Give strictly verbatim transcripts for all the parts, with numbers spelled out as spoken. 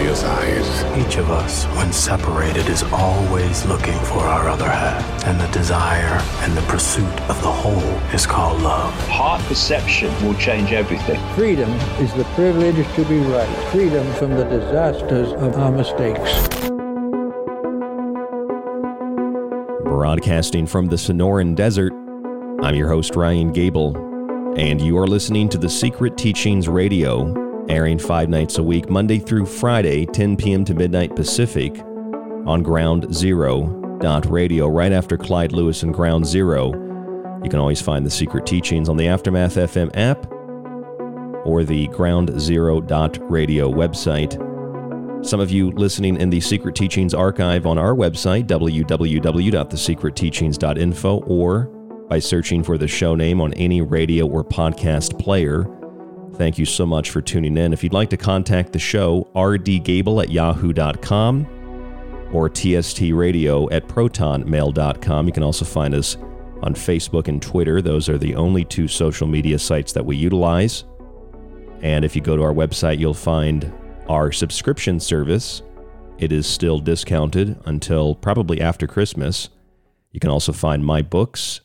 eyes. Each of us, when separated, is always looking for our other half, and the desire and the pursuit of the whole is called love. Heart perception will change everything. Freedom is the privilege to be right. Freedom from the disasters of our mistakes. Broadcasting from the Sonoran Desert, I'm your host Ryan Gable, and you are listening to The Secret Teachings Radio, airing five nights a week, Monday through Friday, ten p.m. to midnight Pacific, on ground zero dot radio, right after Clyde Lewis and Ground Zero. You can always find The Secret Teachings on the Aftermath F M app or the ground zero dot radio website. Some of you listening in the Secret Teachings archive on our website, w w w dot the secret teachings dot info, or by searching for the show name on any radio or podcast player. Thank you so much for tuning in. If you'd like to contact the show, r d gable at yahoo dot com or t s t radio at proton mail dot com. You can also find us on Facebook and Twitter. Those are the only two social media sites that we utilize. And if you go to our website, you'll find our subscription service. It is still discounted until probably after Christmas. You can also find my books,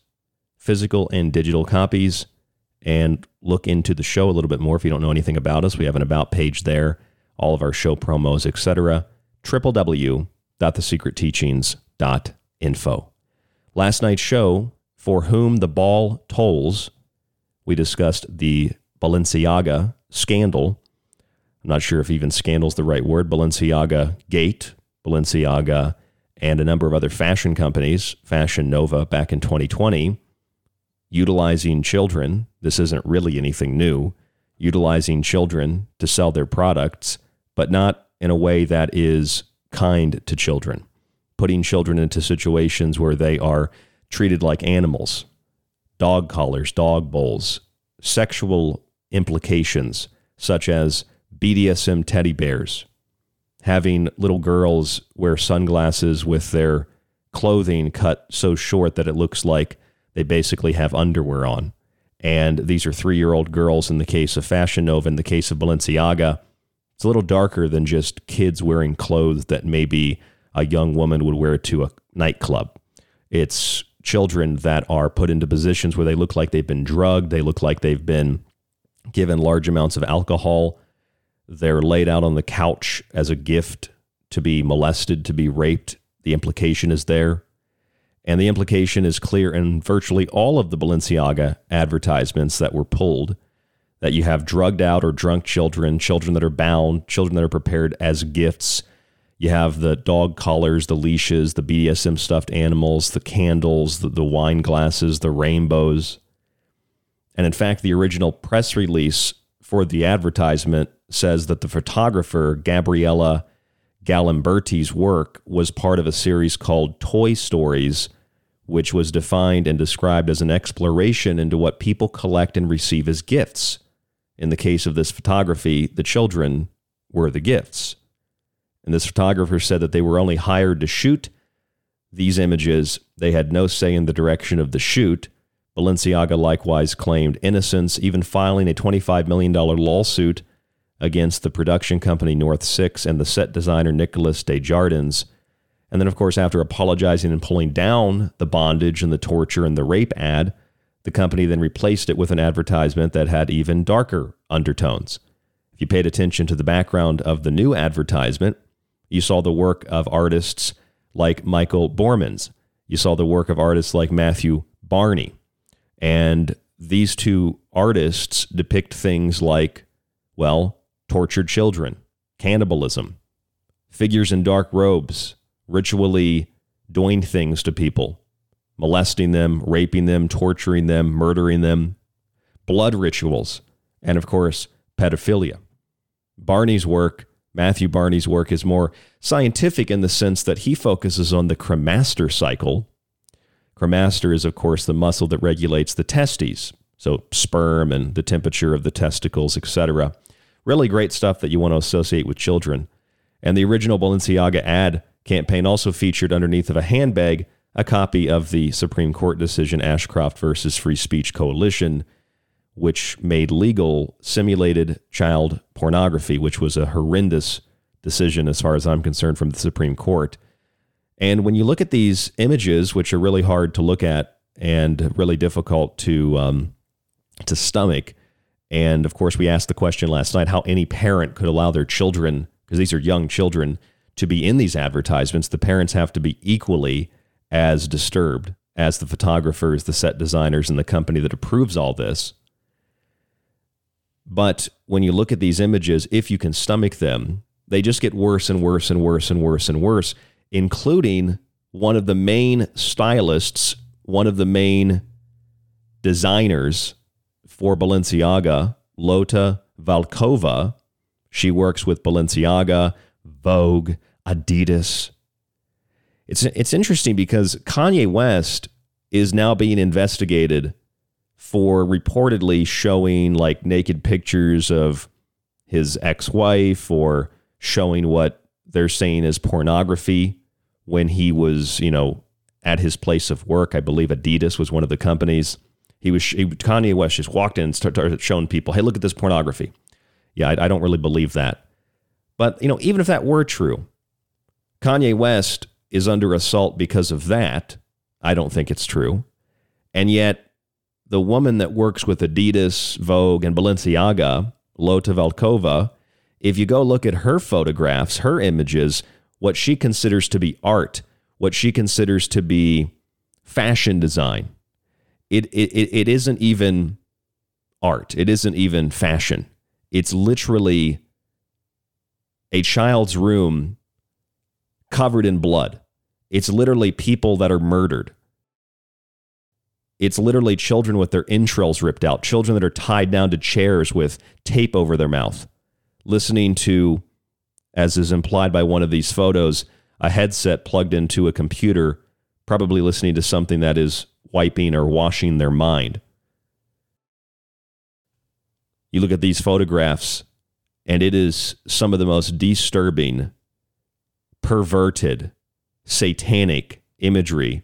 physical and digital copies, and look into the show a little bit more if you don't know anything about us. We have an about page there, all of our show promos, et cetera. w w w dot the secret teachings dot info. Last night's show, For Whom the Ball Tolls, we discussed the Balenciaga scandal. I'm not sure if even scandal's the right word. Balenciaga Gate, Balenciaga, and a number of other fashion companies, Fashion Nova back in twenty twenty, utilizing children. This isn't really anything new, utilizing children to sell their products, but not in a way that is kind to children, putting children into situations where they are treated like animals, dog collars, dog bowls, sexual implications such as B D S M teddy bears, having little girls wear sunglasses with their clothing cut so short that it looks like they basically have underwear on. And these are three-year-old girls in the case of Fashion Nova. In the case of Balenciaga, it's a little darker than just kids wearing clothes that maybe a young woman would wear to a nightclub. It's children that are put into positions where they look like they've been drugged. They look like they've been given large amounts of alcohol. They're laid out on the couch as a gift to be molested, to be raped. The implication is there. And the implication is clear in virtually all of the Balenciaga advertisements that were pulled, that you have drugged out or drunk children, children that are bound, children that are prepared as gifts. You have the dog collars, the leashes, the B D S M stuffed animals, the candles, the, the wine glasses, the rainbows. And in fact, the original press release for the advertisement says that the photographer Gabriella Galimberti's work was part of a series called Toy Stories, which was defined and described as an exploration into what people collect and receive as gifts. In the case of this photography, the children were the gifts. And this photographer said that they were only hired to shoot these images. They had no say in the direction of the shoot. Balenciaga likewise claimed innocence, even filing a twenty-five million dollars lawsuit against the production company North Six and the set designer Nicolas Desjardins. And then, of course, after apologizing and pulling down the bondage and the torture and the rape ad, the company then replaced it with an advertisement that had even darker undertones. If you paid attention to the background of the new advertisement, you saw the work of artists like Michaël Borremans. You saw the work of artists like Matthew Barney. And these two artists depict things like, well, tortured children, cannibalism, figures in dark robes, ritually doing things to people, molesting them, raping them, torturing them, murdering them, blood rituals, and of course, pedophilia. Barney's work, Matthew Barney's work, is more scientific in the sense that he focuses on the cremaster cycle. Cremaster is, of course, the muscle that regulates the testes, so sperm and the temperature of the testicles, et cetera. Really great stuff that you want to associate with children. And the original Balenciaga ad campaign also featured underneath of a handbag a copy of the Supreme Court decision Ashcroft v. Free Speech Coalition, which made legal simulated child pornography, which was a horrendous decision as far as I'm concerned from the Supreme Court. And when you look at these images, which are really hard to look at and really difficult to um, to stomach, and of course we asked the question last night how any parent could allow their children, because these are young children, to be in these advertisements, the parents have to be equally as disturbed as the photographers, the set designers, and the company that approves all this. But when you look at these images, if you can stomach them, they just get worse and worse and worse and worse and worse, including one of the main stylists, one of the main designers for Balenciaga, Lotta Volkova. She works with Balenciaga, Vogue, Adidas. It's it's interesting because Kanye West is now being investigated for reportedly showing like naked pictures of his ex-wife or showing what they're saying is pornography when he was, you know, at his place of work. I believe Adidas was one of the companies. He was he, Kanye West just walked in and started showing people, hey, look at this pornography. Yeah, I, I don't really believe that. But, you know, even if that were true, Kanye West is under assault because of that. I don't think it's true. And yet the woman that works with Adidas, Vogue, and Balenciaga, Lotta Volkova, if you go look at her photographs, her images, what she considers to be art, what she considers to be fashion design, it it it isn't even art. It isn't even fashion. It's literally a child's room covered in blood. It's literally people that are murdered. It's literally children with their entrails ripped out, children that are tied down to chairs with tape over their mouth, listening to, as is implied by one of these photos, a headset plugged into a computer, probably listening to something that is wiping or washing their mind. You look at these photographs, and it is some of the most disturbing, perverted, satanic imagery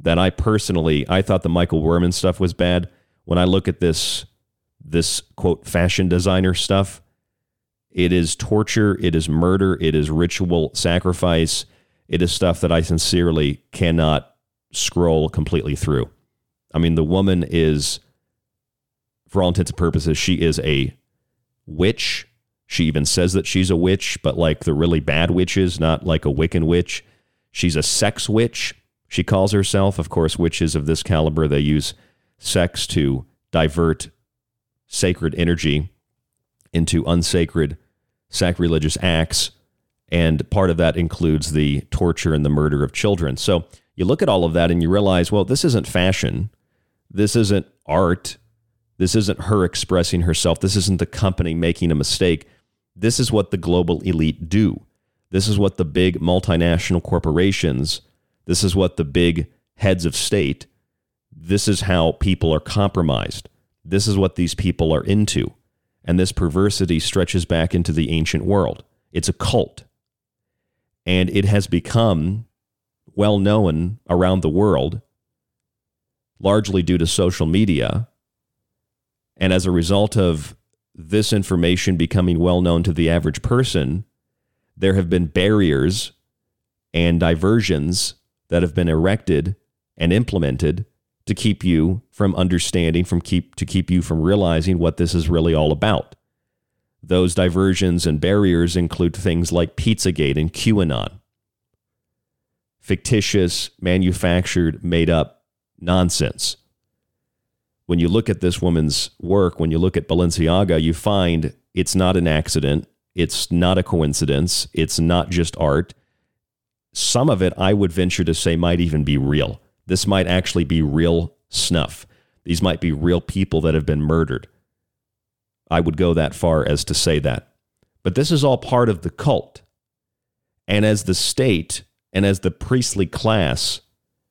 that I personally, I thought the Michaël Borremans stuff was bad. When I look at this, this quote, fashion designer stuff, it is torture, it is murder, it is ritual sacrifice. It is stuff that I sincerely cannot scroll completely through. I mean, the woman is, for all intents and purposes, she is a witch. She even says that she's a witch, but like the really bad witches, not like a Wiccan witch. She's a sex witch, she calls herself. Of course, witches of this caliber, they use sex to divert sacred energy into unsacred, sacrilegious acts. And part of that includes the torture and the murder of children. So you look at all of that and you realize, well, this isn't fashion. This isn't art. This isn't her expressing herself. This isn't the company making a mistake. This is what the global elite do. This is what the big multinational corporations, this is what the big heads of state, this is how people are compromised. This is what these people are into. And this perversity stretches back into the ancient world. It's a cult. And it has become well known around the world, largely due to social media. And as a result of this information becoming well known to the average person, there have been barriers and diversions that have been erected and implemented to keep you from understanding, from keep to keep you from realizing what this is really all about. Those diversions and barriers include things like Pizzagate and QAnon, fictitious, manufactured, made-up nonsense. When you look at this woman's work, when you look at Balenciaga, you find it's not an accident. It's not a coincidence. It's not just art. Some of it, I would venture to say, might even be real. This might actually be real snuff. These might be real people that have been murdered. I would go that far as to say that. But this is all part of the cult. And as the state and as the priestly class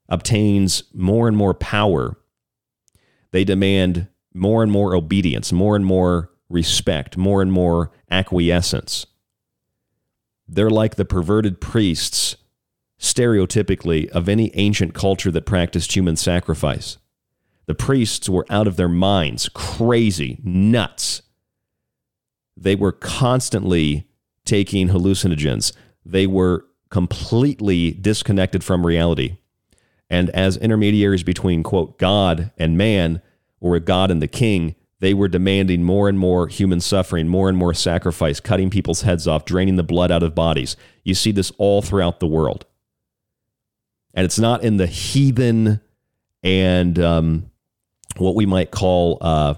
obtains more and more power, they demand more and more obedience, more and more respect, more and more acquiescence. They're like the perverted priests, stereotypically, of any ancient culture that practiced human sacrifice. The priests were out of their minds, crazy, nuts. They were constantly taking hallucinogens. They were completely disconnected from reality. And as intermediaries between, quote, God and man, or a God and the king, they were demanding more and more human suffering, more and more sacrifice, cutting people's heads off, draining the blood out of bodies. You see this all throughout the world. And it's not in the heathen and um, what we might call uh,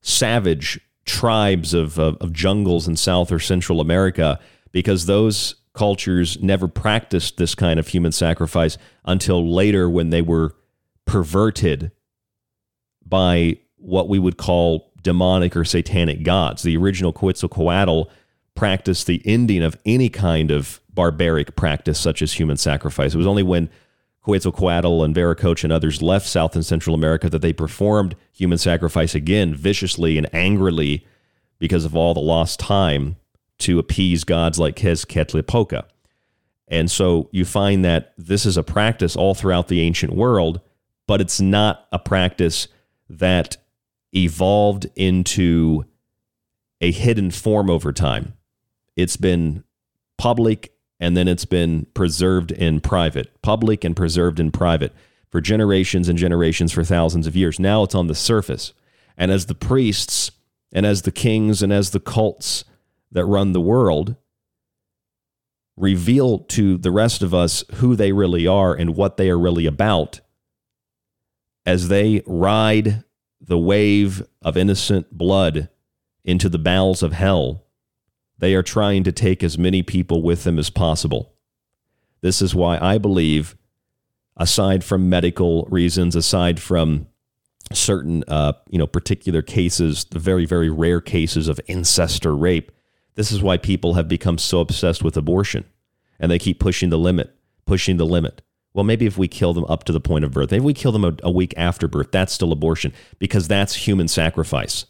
savage tribes of, of, of jungles in South or Central America, because those cultures never practiced this kind of human sacrifice until later when they were perverted by what we would call demonic or satanic gods. The original Quetzalcoatl practiced the ending of any kind of barbaric practice such as human sacrifice. It was only when Quetzalcoatl and Veracocha and others left South and Central America that they performed human sacrifice again viciously and angrily because of all the lost time to appease gods like Tezcatlipoca. And so you find that this is a practice all throughout the ancient world, but it's not a practice that evolved into a hidden form over time. It's been public and then it's been preserved in private, public and preserved in private. for generations and generations, for thousands of years. Now it's on the surface. And as the priests and as the kings and as the cults that run the world reveal to the rest of us who they really are and what they are really about, as they ride the wave of innocent blood into the bowels of hell, they are trying to take as many people with them as possible. This is why I believe, aside from medical reasons, aside from certain, uh, you know, particular cases, the very, very rare cases of incest or rape, this is why people have become so obsessed with abortion, and they keep pushing the limit, pushing the limit. Well, maybe if we kill them up to the point of birth, maybe we kill them a, a week after birth, that's still abortion, because that's human sacrifice.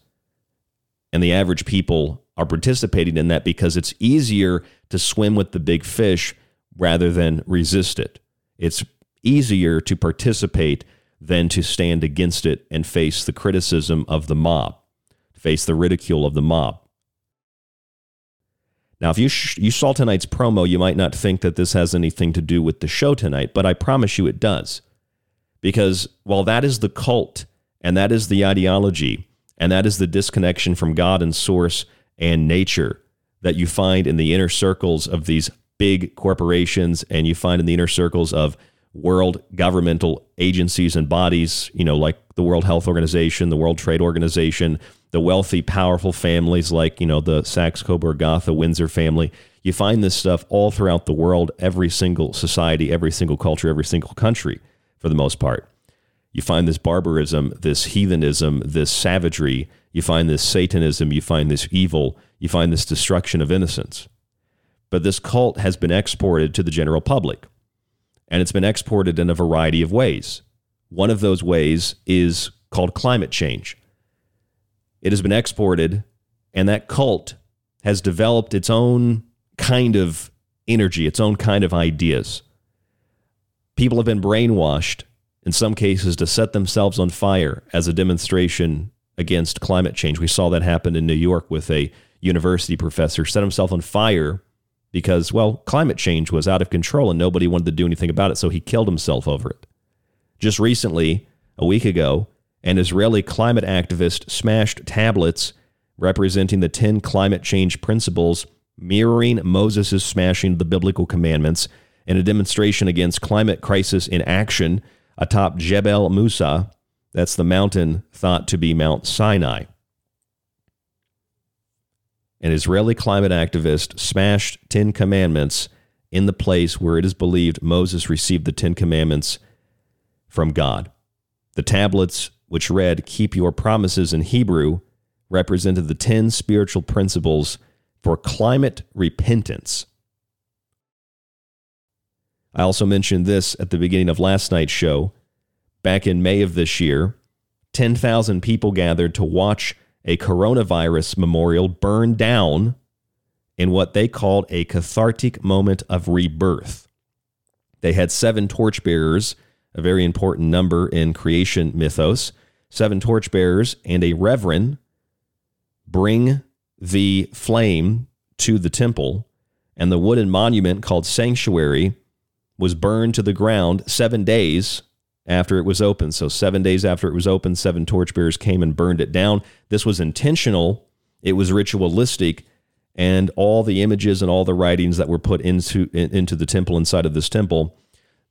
And the average people are participating in that because it's easier to swim with the big fish rather than resist it. It's easier to participate than to stand against it and face the criticism of the mob, face the ridicule of the mob. Now, if you sh- you saw tonight's promo, you might not think that this has anything to do with the show tonight, but I promise you it does. Because while that is the cult, and that is the ideology, and that is the disconnection from God and source and nature that you find in the inner circles of these big corporations, and you find in the inner circles of world governmental agencies and bodies, you know, like the World Health Organization, the World Trade Organization, the wealthy, powerful families like, you know, the Saxe-Coburg-Gotha-Windsor family. You find this stuff all throughout the world, every single society, every single culture, every single country, for the most part. You find this barbarism, this heathenism, this savagery. You find this Satanism. You find this evil. You find this destruction of innocence. But this cult has been exported to the general public, and it's been exported in a variety of ways. One of those ways is called climate change. It has been exported, and that cult has developed its own kind of energy, its own kind of ideas. People have been brainwashed, in some cases, to set themselves on fire as a demonstration against climate change. We saw that happen in New York with a university professor, set himself on fire because, well, climate change was out of control and nobody wanted to do anything about it, so he killed himself over it. Just recently, a week ago, an Israeli climate activist smashed tablets representing the ten climate change principles, mirroring Moses' smashing the biblical commandments, in a demonstration against climate crisis in action atop Jebel Musa. That's the mountain thought to be Mount Sinai. An Israeli climate activist smashed Ten Commandments in the place where it is believed Moses received the Ten Commandments from God. The tablets, which read, "Keep your promises," in Hebrew, represented the ten spiritual principles for climate repentance. I also mentioned this at the beginning of last night's show. Back in May of this year, ten thousand people gathered to watch a coronavirus memorial burned down in what they called a cathartic moment of rebirth. They had seven torchbearers, a very important number in creation mythos, seven torchbearers and a reverend bring the flame to the temple, and the wooden monument called Sanctuary was burned to the ground seven days after it was open. So seven days after it was open, seven torchbearers came and burned it down. This was intentional. It was ritualistic. And all the images and all the writings that were put into, into the temple, inside of this temple,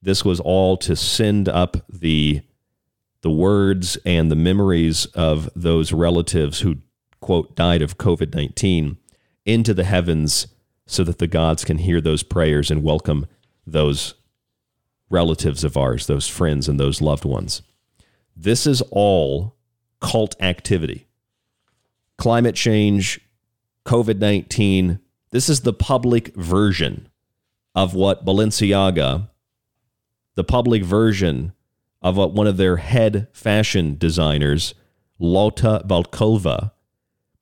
this was all to send up the, the words and the memories of those relatives who, quote, died of COVID nineteen into the heavens so that the gods can hear those prayers and welcome those relatives of ours, those friends and those loved ones. This is all cult activity. Climate change, COVID nineteen, this is the public version of what Balenciaga, the public version of what one of their head fashion designers, Lotta Volkova,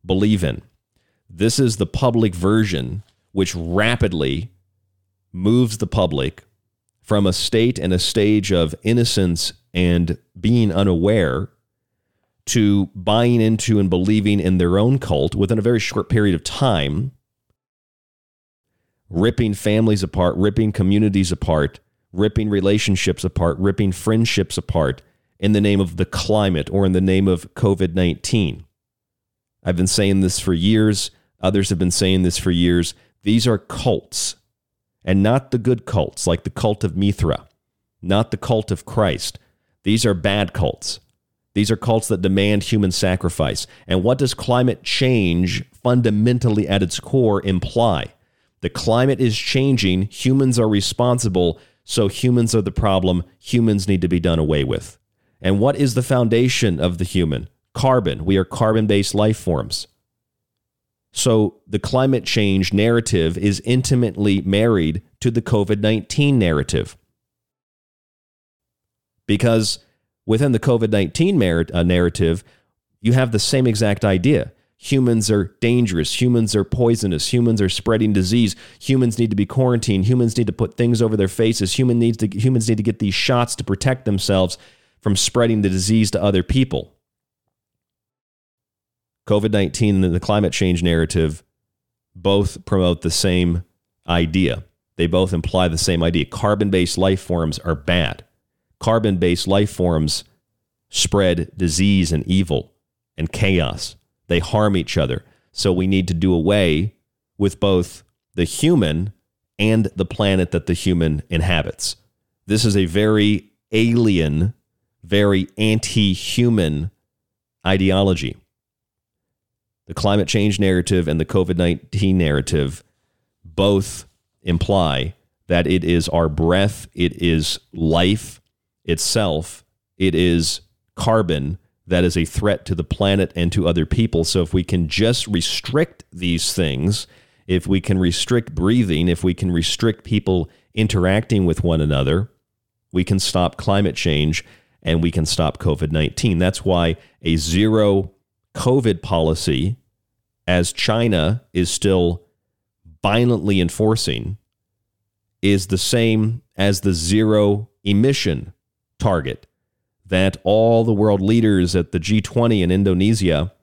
believe in. This is the public version, which rapidly moves the public from a state and a stage of innocence and being unaware to buying into and believing in their own cult within a very short period of time, ripping families apart, ripping communities apart, ripping relationships apart, ripping friendships apart in the name of the climate or in the name of COVID nineteen. I've been saying this for years. Others have been saying this for years. These are cults, and not the good cults like the cult of Mithra, not the cult of Christ. These are bad cults. These are cults that demand human sacrifice. And what does climate change fundamentally at its core imply? The climate is changing. Humans are responsible. So humans are the problem. Humans need to be done away with. And what is the foundation of the human? Carbon. We are carbon-based life forms. So the climate change narrative is intimately married to the COVID nineteen narrative. Because within the COVID nineteen narrative, you have the same exact idea. Humans are dangerous. Humans are poisonous. Humans are spreading disease. Humans need to be quarantined. Humans need to put things over their faces. Human needs to, humans need to get these shots to protect themselves from spreading the disease to other people. COVID nineteen and the climate change narrative both promote the same idea. They both imply the same idea. Carbon-based life forms are bad. Carbon-based life forms spread disease and evil and chaos. They harm each other. So we need to do away with both the human and the planet that the human inhabits. This is a very alien, very anti-human ideology. The climate change narrative and the COVID nineteen narrative both imply that it is our breath, it is life itself, it is carbon that is a threat to the planet and to other people. So if we can just restrict these things, if we can restrict breathing, if we can restrict people interacting with one another, we can stop climate change and we can stop COVID nineteen. That's why a zero COVID policy, as China is still violently enforcing, is the same as the zero emission target that all the world leaders at the G twenty in Indonesia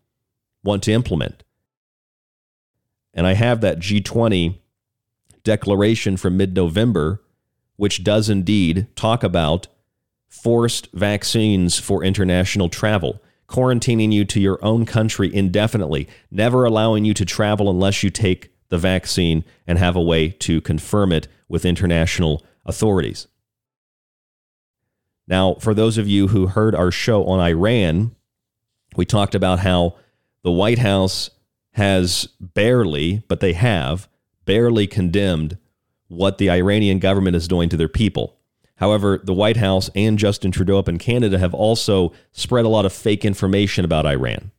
want to implement. And I have that G twenty declaration from mid-November, which does indeed talk about forced vaccines for international travel, quarantining you to your own country indefinitely, never allowing you to travel unless you take the vaccine and have a way to confirm it with international authorities. Now, for those of you who heard our show on Iran, we talked about how the White House has barely, but they have, barely condemned what the Iranian government is doing to their people. However, the White House and Justin Trudeau up in Canada have also spread a lot of fake information about Iran.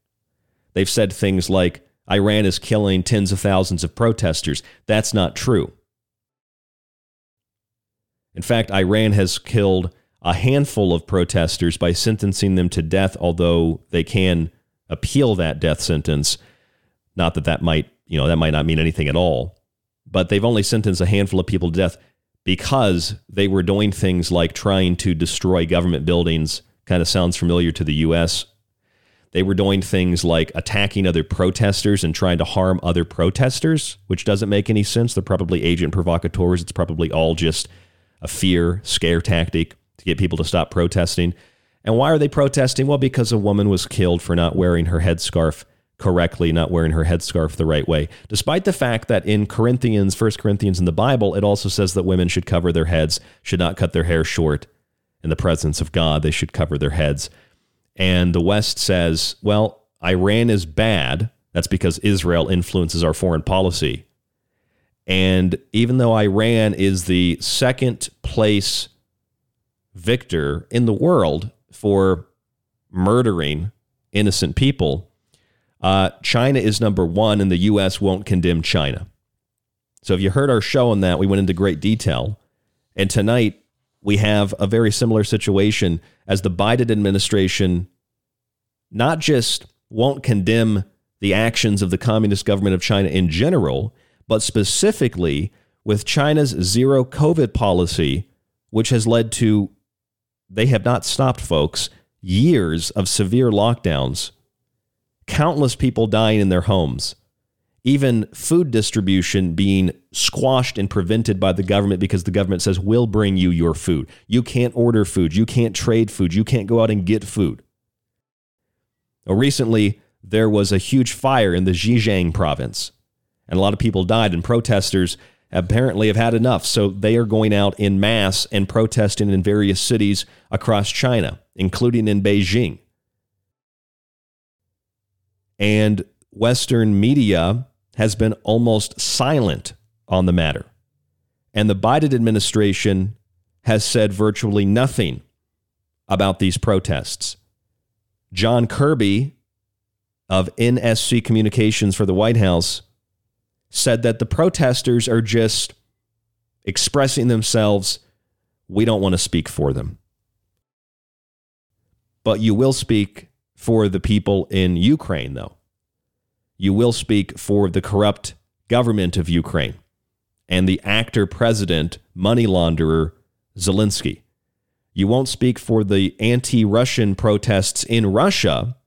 They've said things like, Iran is killing tens of thousands of protesters. That's not true. In fact, Iran has killed a handful of protesters by sentencing them to death, although they can appeal that death sentence. Not that that might, you know, that might not mean anything at all, but they've only sentenced a handful of people to death because they were doing things like trying to destroy government buildings. Kind of sounds familiar to the U S. They were doing things like attacking other protesters and trying to harm other protesters, which doesn't make any sense. They're probably agent provocateurs. It's probably all just a fear, scare tactic to get people to stop protesting. And why are they protesting? Well, because a woman was killed for not wearing her headscarf correctly, not wearing her headscarf the right way. Despite the fact that in Corinthians, First Corinthians in the Bible, it also says that women should cover their heads, should not cut their hair short. In the presence of God, they should cover their heads. And the West says, well, Iran is bad. That's because Israel influences our foreign policy. And even though Iran is the second place victor in the world for murdering innocent people, uh, China is number one, and the U S won't condemn China. So if you heard our show on that, we went into great detail. And tonight we have a very similar situation as the Biden administration not just won't condemn the actions of the communist government of China in general, but specifically with China's zero COVID policy, which has led to, they have not stopped, folks, years of severe lockdowns, countless people dying in their homes, even food distribution being squashed and prevented by the government because the government says, we'll bring you your food. You can't order food. You can't trade food. You can't go out and get food. Now, recently, there was a huge fire in the Zhejiang province, and a lot of people died, and protesters apparently have had enough. So they are going out in mass and protesting in various cities across China, including in Beijing. And Western media has been almost silent on the matter. And the Biden administration has said virtually nothing about these protests. John Kirby of N S C Communications for the White House said that the protesters are just expressing themselves. We don't want to speak for them. But you will speak for the people in Ukraine, though. You will speak for the corrupt government of Ukraine and the actor president, money launderer, Zelensky. You won't speak for the anti-Russian protests in Russia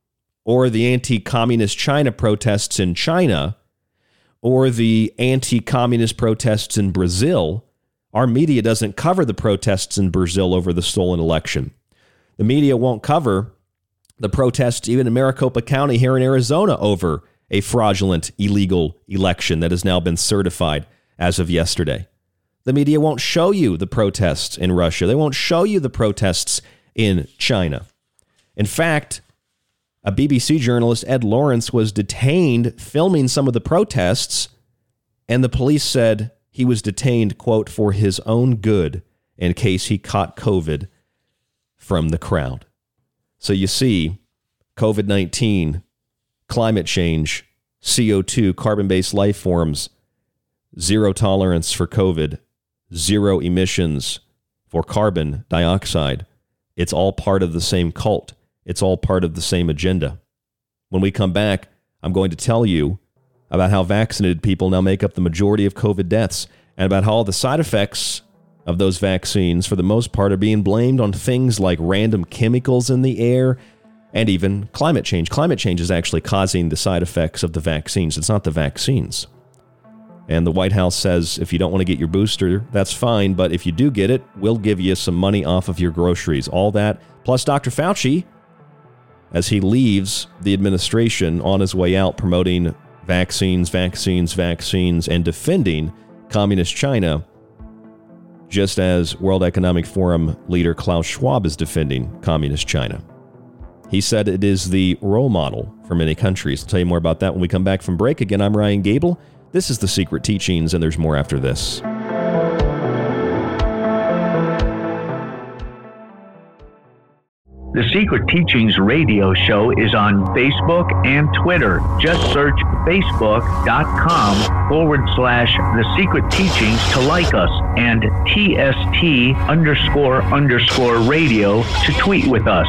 or the anti-communist China protests in China or the anti-communist protests in Brazil. Our media doesn't cover the protests in Brazil over the stolen election. The media won't cover the protests even in Maricopa County here in Arizona over a fraudulent, illegal election that has now been certified as of yesterday. The media won't show you the protests in Russia. They won't show you the protests in China. In fact, a B B C journalist, Ed Lawrence, was detained filming some of the protests, and the police said he was detained, quote, for his own good in case he caught COVID from the crowd. So you see, COVID nineteen, climate change, C O two, carbon-based life forms, zero tolerance for COVID, zero emissions for carbon dioxide. It's all part of the same cult. It's all part of the same agenda. When we come back, I'm going to tell you about how vaccinated people now make up the majority of COVID deaths and about how all the side effects of those vaccines, for the most part, are being blamed on things like random chemicals in the air and even climate change. Climate change is actually causing the side effects of the vaccines. It's not the vaccines. And the White House says if you don't want to get your booster, that's fine. But if you do get it, we'll give you some money off of your groceries. All that, plus Doctor Fauci, as he leaves the administration on his way out, promoting vaccines, vaccines, vaccines, and defending communist China, just as World Economic Forum leader Klaus Schwab is defending communist China. He said it is the role model for many countries. I'll tell you more about that when we come back from break. Again, I'm Ryan Gable. This is The Secret Teachings, and there's more after this. The Secret Teachings radio show is on Facebook and Twitter. Just search facebook.com forward slash The Secret Teachings to like us, and T S T underscore underscore radio to tweet with us.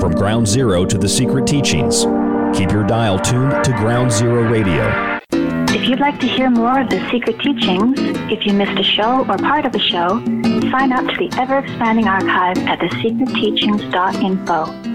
From Ground Zero to The Secret Teachings. Keep your dial tuned to Ground Zero Radio. If you'd like to hear more of The Secret Teachings, if you missed a show or part of a show, sign up to the ever-expanding archive at the secret teachings dot info.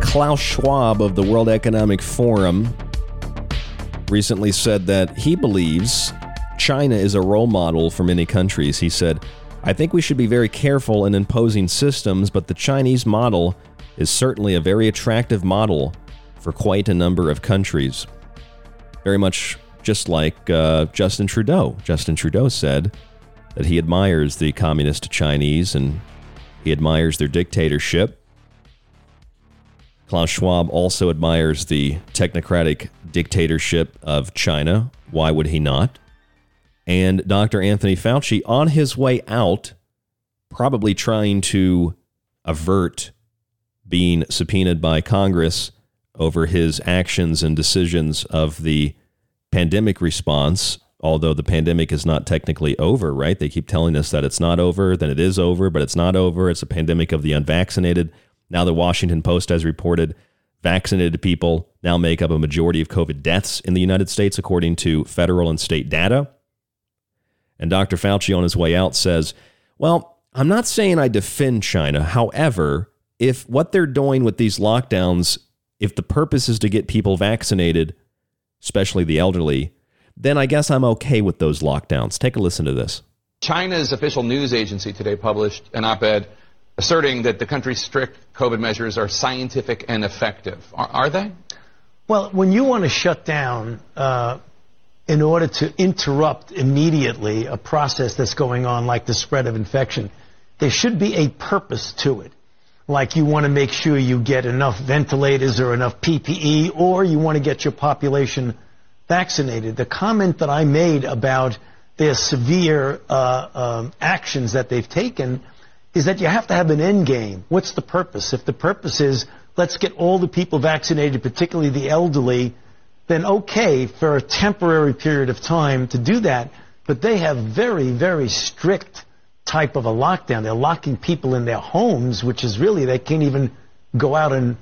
Klaus Schwab of the World Economic Forum recently said that he believes China is a role model for many countries. He said, "I think we should be very careful in imposing systems, but the Chinese model is certainly a very attractive model for quite a number of countries." Very much just like uh, Justin Trudeau. Justin Trudeau said that he admires the communist Chinese and he admires their dictatorship. Klaus Schwab also admires the technocratic dictatorship of China. Why would he not? And Doctor Anthony Fauci, on his way out, probably trying to avert being subpoenaed by Congress over his actions and decisions of the pandemic response, although the pandemic is not technically over, right? They keep telling us that it's not over, then it is over, but it's not over. It's a pandemic of the unvaccinated. Now the Washington Post has reported vaccinated people now make up a majority of COVID deaths in the United States, according to federal and state data. And Doctor Fauci on his way out says, well, I'm not saying I defend China. However, if what they're doing with these lockdowns, if the purpose is to get people vaccinated, especially the elderly, then I guess I'm okay with those lockdowns. Take a listen to this. China's official news agency today published an op-ed asserting that the country's strict COVID measures are scientific and effective. Are, are they? Well, when you want to shut down uh, in order to interrupt immediately a process that's going on, like the spread of infection, there should be a purpose to it. Like you want to make sure you get enough ventilators or enough P P E, or you want to get your population vaccinated. The comment that I made about their severe uh, um, actions that they've taken is that you have to have an end game. What's the purpose? If the purpose is, let's get all the people vaccinated, particularly the elderly, then okay for a temporary period of time to do that. But they have very, very strict type of a lockdown. They're locking people in their homes, which is really, they can't even go out and,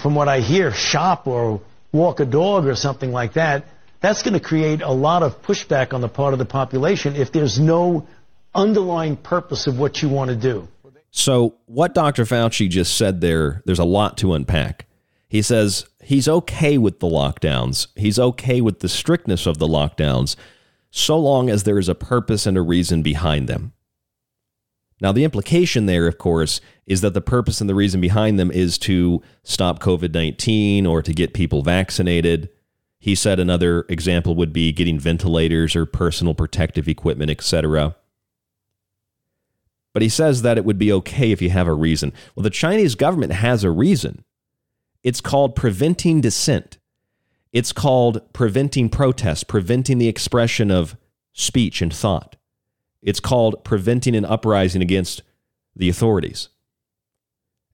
from what I hear, shop or walk a dog or something like that. That's going to create a lot of pushback on the part of the population if there's no underlying purpose of what you want to do. So what Doctor Fauci just said there, there's a lot to unpack. He says he's okay with the lockdowns. He's okay with the strictness of the lockdowns, so long as there is a purpose and a reason behind them. Now, the implication there, of course, is that the purpose and the reason behind them is to stop COVID nineteen or to get people vaccinated. He said another example would be getting ventilators or personal protective equipment, et cetera. But he says that it would be okay if you have a reason. Well, the Chinese government has a reason. It's called preventing dissent. It's called preventing protest, preventing the expression of speech and thought. It's called preventing an uprising against the authorities.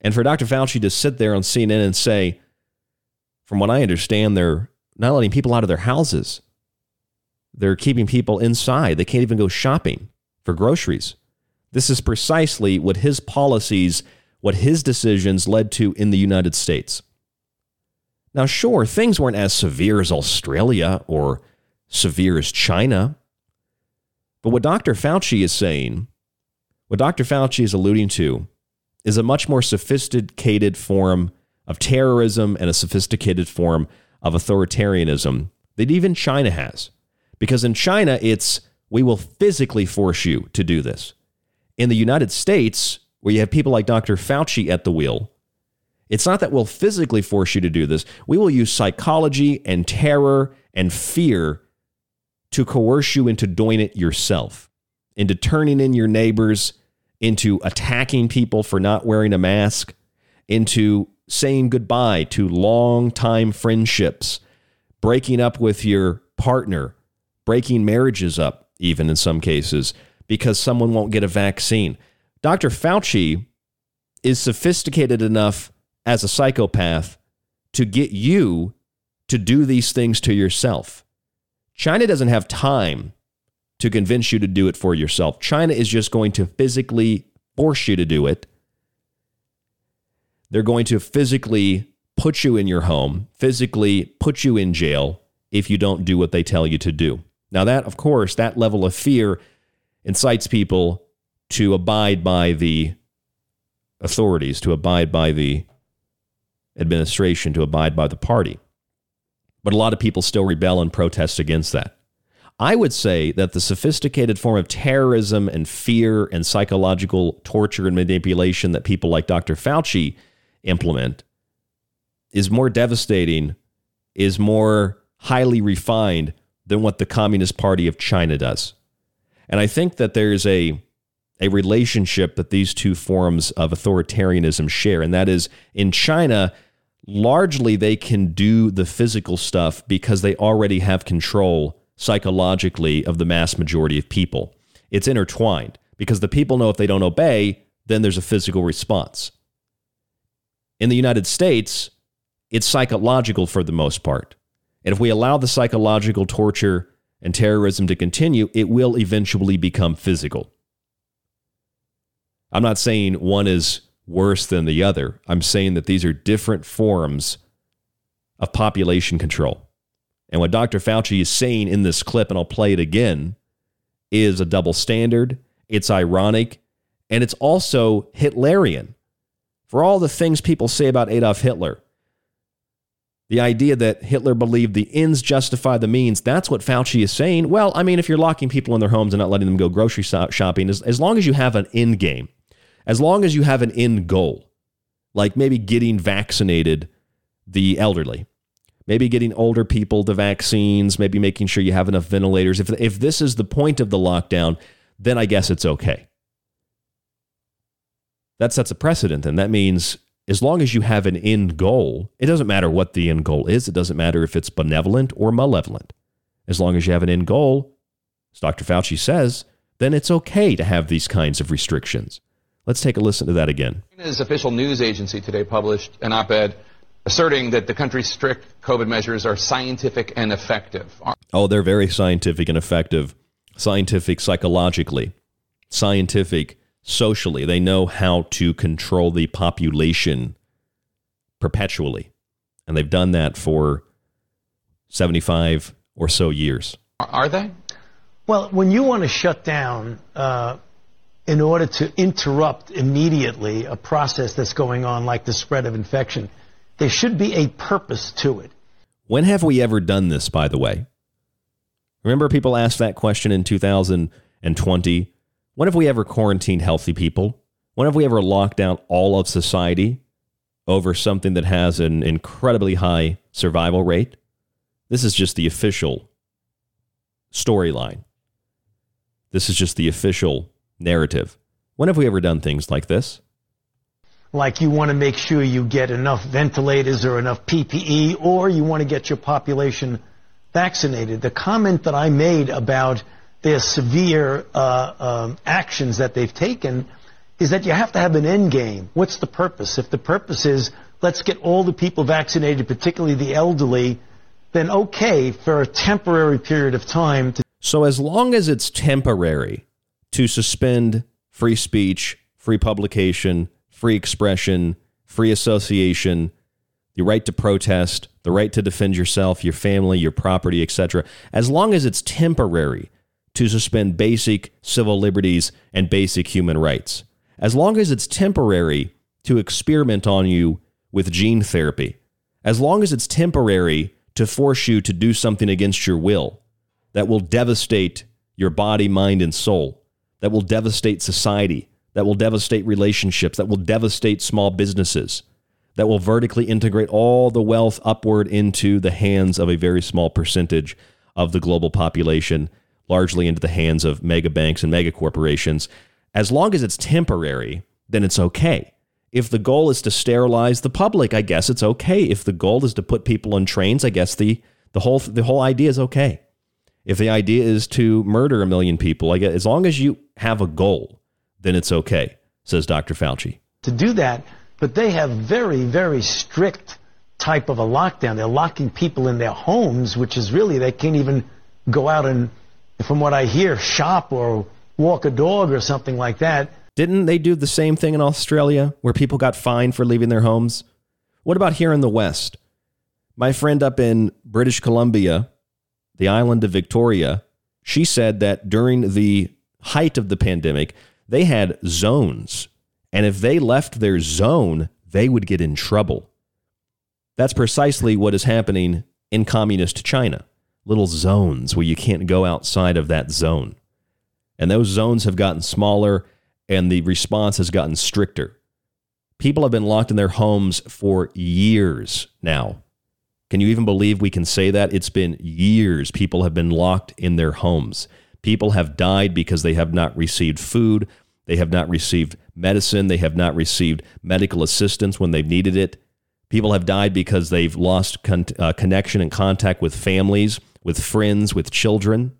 And for Doctor Fauci to sit there on C N N and say, from what I understand, they're not letting people out of their houses. They're keeping people inside. They can't even go shopping for groceries. This is precisely what his policies, what his decisions led to in the United States. Now, sure, things weren't as severe as Australia or severe as China. But what Doctor Fauci is saying, what Doctor Fauci is alluding to, is a much more sophisticated form of terrorism and a sophisticated form of authoritarianism that even China has. Because in China, it's, we will physically force you to do this. In the United States, where you have people like Doctor Fauci at the wheel, it's not that we'll physically force you to do this. We will use psychology and terror and fear to coerce you into doing it yourself, into turning in your neighbors, into attacking people for not wearing a mask, into saying goodbye to long-time friendships, breaking up with your partner, breaking marriages up, even in some cases, because someone won't get a vaccine. Doctor Fauci is sophisticated enough as a psychopath to get you to do these things to yourself. China doesn't have time to convince you to do it for yourself. China is just going to physically force you to do it. They're going to physically put you in your home, physically put you in jail if you don't do what they tell you to do. Now that, of course, that level of fear incites people to abide by the authorities, to abide by the administration, to abide by the party. But a lot of people still rebel and protest against that. I would say that the sophisticated form of terrorism and fear and psychological torture and manipulation that people like Doctor Fauci implement is more devastating, is more highly refined than what the Communist Party of China does. And I think that there's a a relationship that these two forms of authoritarianism share, and that is in China, largely they can do the physical stuff because they already have control psychologically of the mass majority of people. It's intertwined because the people know if they don't obey, then there's a physical response. In the United States, it's psychological for the most part. And if we allow the psychological torture and terrorism to continue, it will eventually become physical. I'm not saying one is worse than the other. I'm saying that these are different forms of population control. And what Doctor Fauci is saying in this clip, and I'll play it again, is a double standard. It's ironic, and it's also Hitlerian. For all the things people say about Adolf Hitler, the idea that Hitler believed the ends justify the means, that's what Fauci is saying. Well, I mean, if you're locking people in their homes and not letting them go grocery shopping, as, as long as you have an end game, as long as you have an end goal, like maybe getting vaccinated the elderly, maybe getting older people the vaccines, maybe making sure you have enough ventilators. If if this is the point of the lockdown, then I guess it's okay. That sets a precedent, and that means as long as you have an end goal, it doesn't matter what the end goal is. It doesn't matter if it's benevolent or malevolent. As long as you have an end goal, as Doctor Fauci says, then it's okay to have these kinds of restrictions. Let's take a listen to that again. China's official news agency today published an op-ed asserting that the country's strict COVID measures are scientific and effective. Oh, they're very scientific and effective. Scientific psychologically, scientific socially. They know how to control the population perpetually. And they've done that for seventy-five or so years. Are they? Well, when you want to shut down uh, in order to interrupt immediately a process that's going on like the spread of infection, there should be a purpose to it. When have we ever done this, by the way? Remember people asked that question in two thousand twenty. When have we ever quarantined healthy people? When have we ever locked down all of society over something that has an incredibly high survival rate? This is just the official storyline. This is just the official narrative. When have we ever done things like this? Like you want to make sure you get enough ventilators or enough P P E, or you want to get your population vaccinated. The comment that I made about their severe uh, um, actions that they've taken is that you have to have an end game. What's the purpose? If the purpose is let's get all the people vaccinated, particularly the elderly, then okay for a temporary period of time. To- so as long as it's temporary to suspend free speech, free publication, free expression, free association, the right to protest, the right to defend yourself, your family, your property, et cetera. As long as it's temporary to suspend basic civil liberties and basic human rights, as long as it's temporary to experiment on you with gene therapy, as long as it's temporary to force you to do something against your will that will devastate your body, mind, and soul, that will devastate society, that will devastate relationships, that will devastate small businesses, that will vertically integrate all the wealth upward into the hands of a very small percentage of the global population, largely into the hands of mega banks and mega corporations. As long as it's temporary, then it's okay. If the goal is to sterilize the public, I guess it's okay. If the goal is to put people on trains, I guess the the whole the whole idea is okay. If the idea is to murder a million people, I guess as long as you have a goal, then it's okay, says Doctor Fauci. To do that, but they have very, very strict type of a lockdown. They're locking people in their homes, which is really, they can't even go out and from what I hear, shop or walk a dog or something like that. Didn't they do the same thing in Australia where people got fined for leaving their homes? What about here in the West? My friend up in British Columbia, the island of Victoria, she said that during the height of the pandemic, they had zones. And if they left their zone, they would get in trouble. That's precisely what is happening in communist China. Little zones where you can't go outside of that zone. And those zones have gotten smaller and the response has gotten stricter. People have been locked in their homes for years now. Can you even believe we can say that? It's been years people have been locked in their homes. People have died because they have not received food. They have not received medicine. They have not received medical assistance when they've needed it. People have died because they've lost con- uh, connection and contact with families, with friends, with children.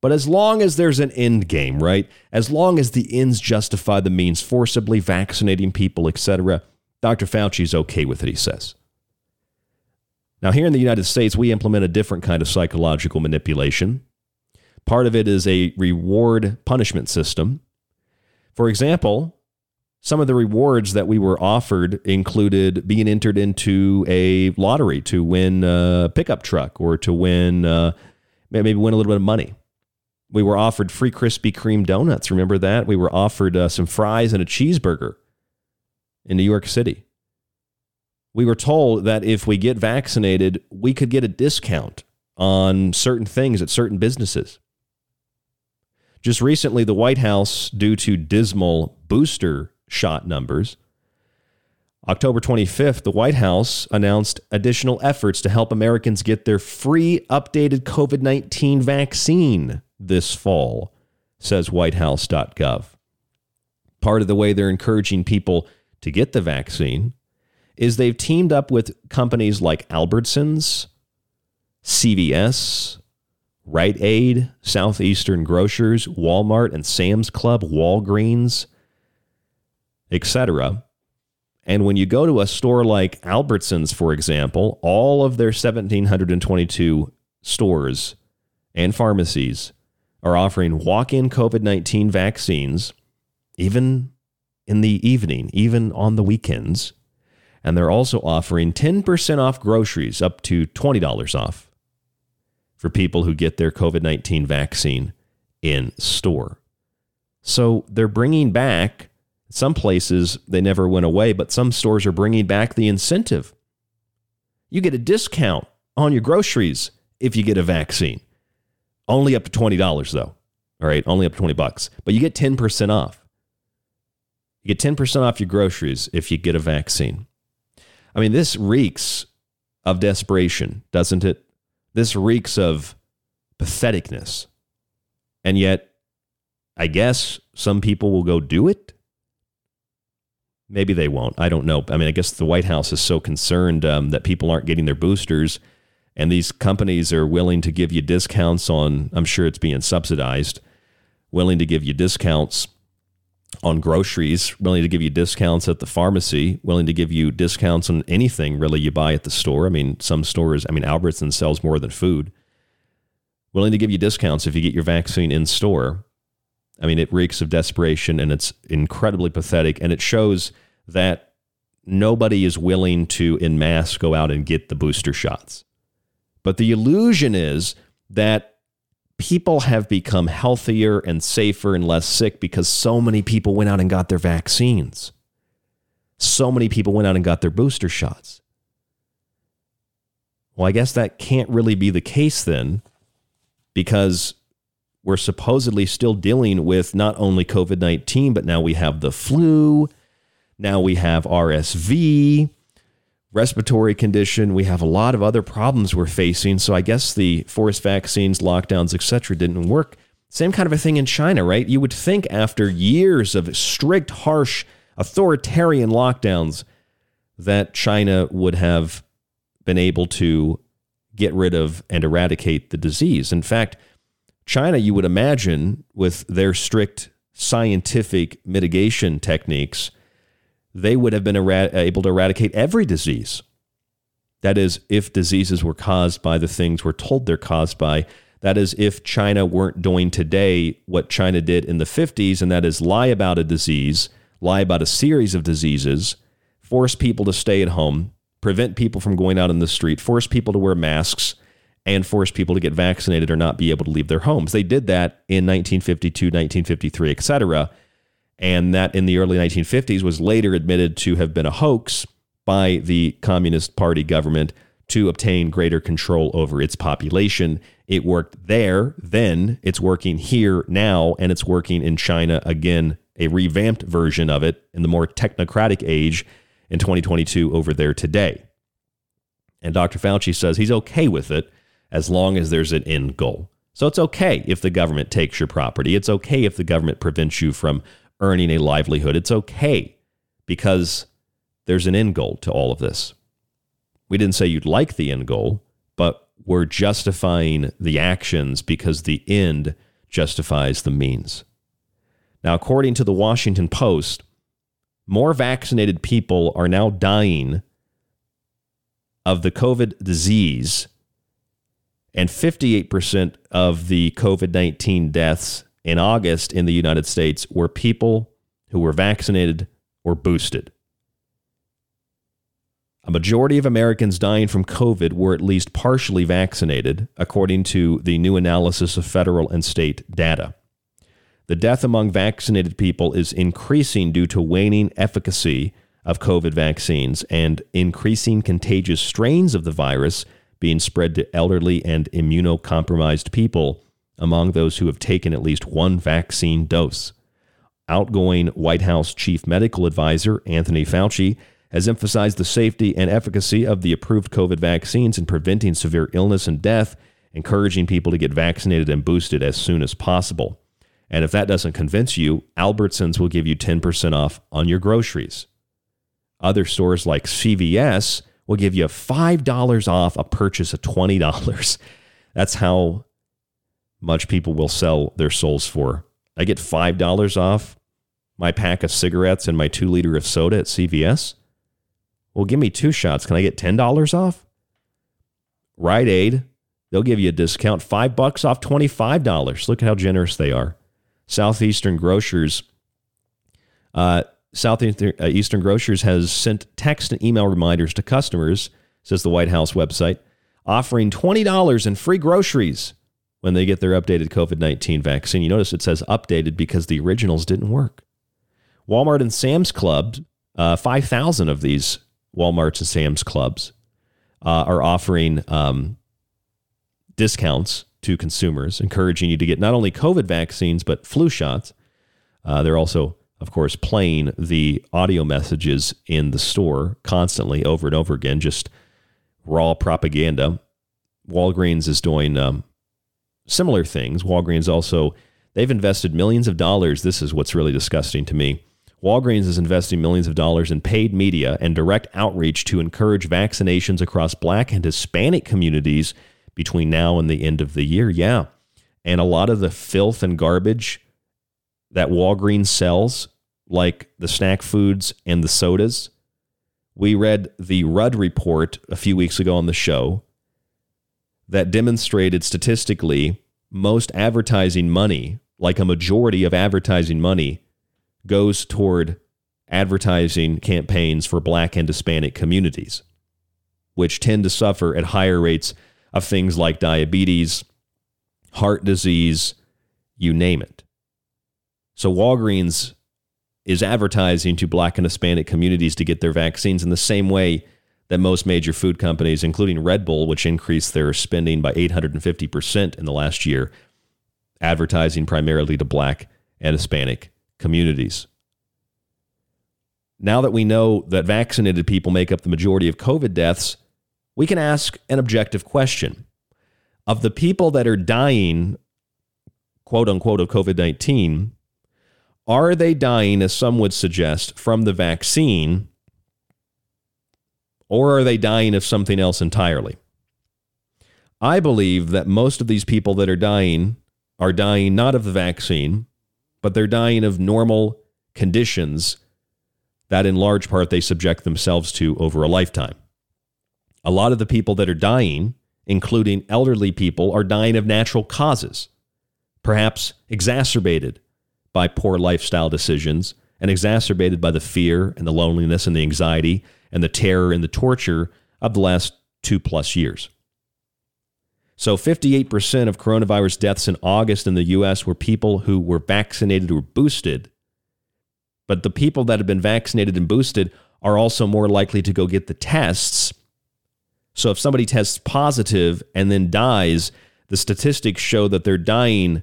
But as long as there's an end game, right? As long as the ends justify the means, forcibly vaccinating people, et cetera, Doctor Fauci's okay with it, he says. Now, here in the United States, we implement a different kind of psychological manipulation. Part of it is a reward punishment system. For example, some of the rewards that we were offered included being entered into a lottery to win a pickup truck or to win, uh, maybe win a little bit of money. We were offered free Krispy Kreme donuts. Remember that? We were offered uh, some fries and a cheeseburger in New York City. We were told that if we get vaccinated, we could get a discount on certain things at certain businesses. Just recently, the White House, due to dismal booster shot numbers, October twenty-fifth, the White House announced additional efforts to help Americans get their free updated COVID nineteen vaccine this fall, says white house dot gov. Part of the way they're encouraging people to get the vaccine is they've teamed up with companies like Albertsons, C V S, Rite Aid, Southeastern Grocers, Walmart and Sam's Club, Walgreens, et cetera. And when you go to a store like Albertsons, for example, all of their one thousand seven hundred twenty-two stores and pharmacies are offering walk-in COVID nineteen vaccines, even in the evening, even on the weekends. And they're also offering ten percent off groceries, up to twenty dollars off, for people who get their COVID nineteen vaccine in store. So they're bringing back, some places they never went away, but some stores are bringing back the incentive. You get a discount on your groceries if you get a vaccine. Only up to twenty dollars though. All right, only up to twenty bucks. But you get ten percent off. You get ten percent off your groceries if you get a vaccine. I mean, this reeks of desperation, doesn't it? This reeks of patheticness. And yet, I guess some people will go do it. Maybe they won't. I don't know. I mean, I guess the White House is so concerned um, that people aren't getting their boosters, and these companies are willing to give you discounts on, I'm sure it's being subsidized, willing to give you discounts on groceries, willing to give you discounts at the pharmacy, willing to give you discounts on anything really you buy at the store. I mean, some stores, I mean, Albertsons sells more than food. Willing to give you discounts if you get your vaccine in store. I mean, it reeks of desperation and it's incredibly pathetic. And it shows that nobody is willing to, en masse, go out and get the booster shots. But the illusion is that people have become healthier and safer and less sick because so many people went out and got their vaccines. So many people went out and got their booster shots. Well, I guess that can't really be the case then, because we're supposedly still dealing with not only COVID nineteen, but now we have the flu. Now we have R S V, respiratory condition. We have a lot of other problems we're facing. So I guess the forced vaccines, lockdowns, et cetera didn't work. Same kind of a thing in China, right? You would think after years of strict, harsh, authoritarian lockdowns that China would have been able to get rid of and eradicate the disease. In fact, China, you would imagine, with their strict scientific mitigation techniques, they would have been erad- able to eradicate every disease. That is, if diseases were caused by the things we're told they're caused by, That is, if China weren't doing today what China did in the fifties, and that is lie about a disease, lie about a series of diseases, force people to stay at home, prevent people from going out in the street, force people to wear masks, and force people to get vaccinated or not be able to leave their homes. They did that in nineteen fifty-two, nineteen fifty-three, et cetera. And that in the early nineteen fifties was later admitted to have been a hoax by the Communist Party government to obtain greater control over its population. It worked there then, it's working here now, and it's working in China again, a revamped version of it in the more technocratic age in twenty twenty-two over there today. And Doctor Fauci says he's okay with it as long as there's an end goal. So it's okay if the government takes your property. It's okay if the government prevents you from earning a livelihood. It's okay because there's an end goal to all of this. We didn't say you'd like the end goal, but we're justifying the actions because the end justifies the means. Now, according to the Washington Post, more vaccinated people are now dying of the COVID disease, and fifty-eight percent of the COVID nineteen deaths in August in the United States were people who were vaccinated or boosted. A majority of Americans dying from COVID were at least partially vaccinated, according to the new analysis of federal and state data. The death among vaccinated people is increasing due to waning efficacy of COVID vaccines and increasing contagious strains of the virus being spread to elderly and immunocompromised people among those who have taken at least one vaccine dose. Outgoing White House Chief Medical Advisor Anthony Fauci has emphasized the safety and efficacy of the approved COVID vaccines in preventing severe illness and death, encouraging people to get vaccinated and boosted as soon as possible. And if that doesn't convince you, Albertsons will give you ten percent off on your groceries. Other stores like C V S will give you five dollars off a purchase of twenty dollars. That's how much people will sell their souls for. I get five dollars off my pack of cigarettes and my two liter of soda at C V S. Well, give me two shots. Can I get ten dollars off? Rite Aid, they'll give you a discount, five bucks off twenty-five dollars. Look at how generous they are. Southeastern Grocers, uh, Southeastern uh, Eastern Grocers has sent text and email reminders to customers, says the White House website, offering twenty dollars in free groceries when they get their updated COVID nineteen vaccine. You notice it says updated because the originals didn't work. Walmart and Sam's Club, uh, five thousand of these Walmarts and Sam's Clubs uh, are offering um, discounts to consumers, encouraging you to get not only COVID vaccines, but flu shots. Uh, they're also, of course, playing the audio messages in the store constantly over and over again, just raw propaganda. Walgreens is doing um, similar things. Walgreens also, they've invested millions of dollars. This is what's really disgusting to me. Walgreens is investing millions of dollars in paid media and direct outreach to encourage vaccinations across Black and Hispanic communities between now and the end of the year. Yeah. And a lot of the filth and garbage that Walgreens sells, like the snack foods and the sodas. We read the Rudd report a few weeks ago on the show that demonstrated statistically most advertising money, like a majority of advertising money, goes toward advertising campaigns for Black and Hispanic communities, which tend to suffer at higher rates of things like diabetes, heart disease, you name it. So Walgreens is advertising to Black and Hispanic communities to get their vaccines in the same way that most major food companies, including Red Bull, which increased their spending by eight hundred fifty percent in the last year, advertising primarily to Black and Hispanic communities. Now that we know that vaccinated people make up the majority of COVID deaths, we can ask an objective question. Of the people that are dying, quote unquote, of COVID nineteen, are they dying, as some would suggest, from the vaccine, or are they dying of something else entirely? I believe that most of these people that are dying are dying not of the vaccine, but they're dying of normal conditions that in large part they subject themselves to over a lifetime. A lot of the people that are dying, including elderly people, are dying of natural causes, perhaps exacerbated by poor lifestyle decisions and exacerbated by the fear and the loneliness and the anxiety and the terror and the torture of the last two plus years. So fifty-eight percent of coronavirus deaths in August in the U S were people who were vaccinated or boosted. But the people that have been vaccinated and boosted are also more likely to go get the tests. So if somebody tests positive and then dies, the statistics show that they're dying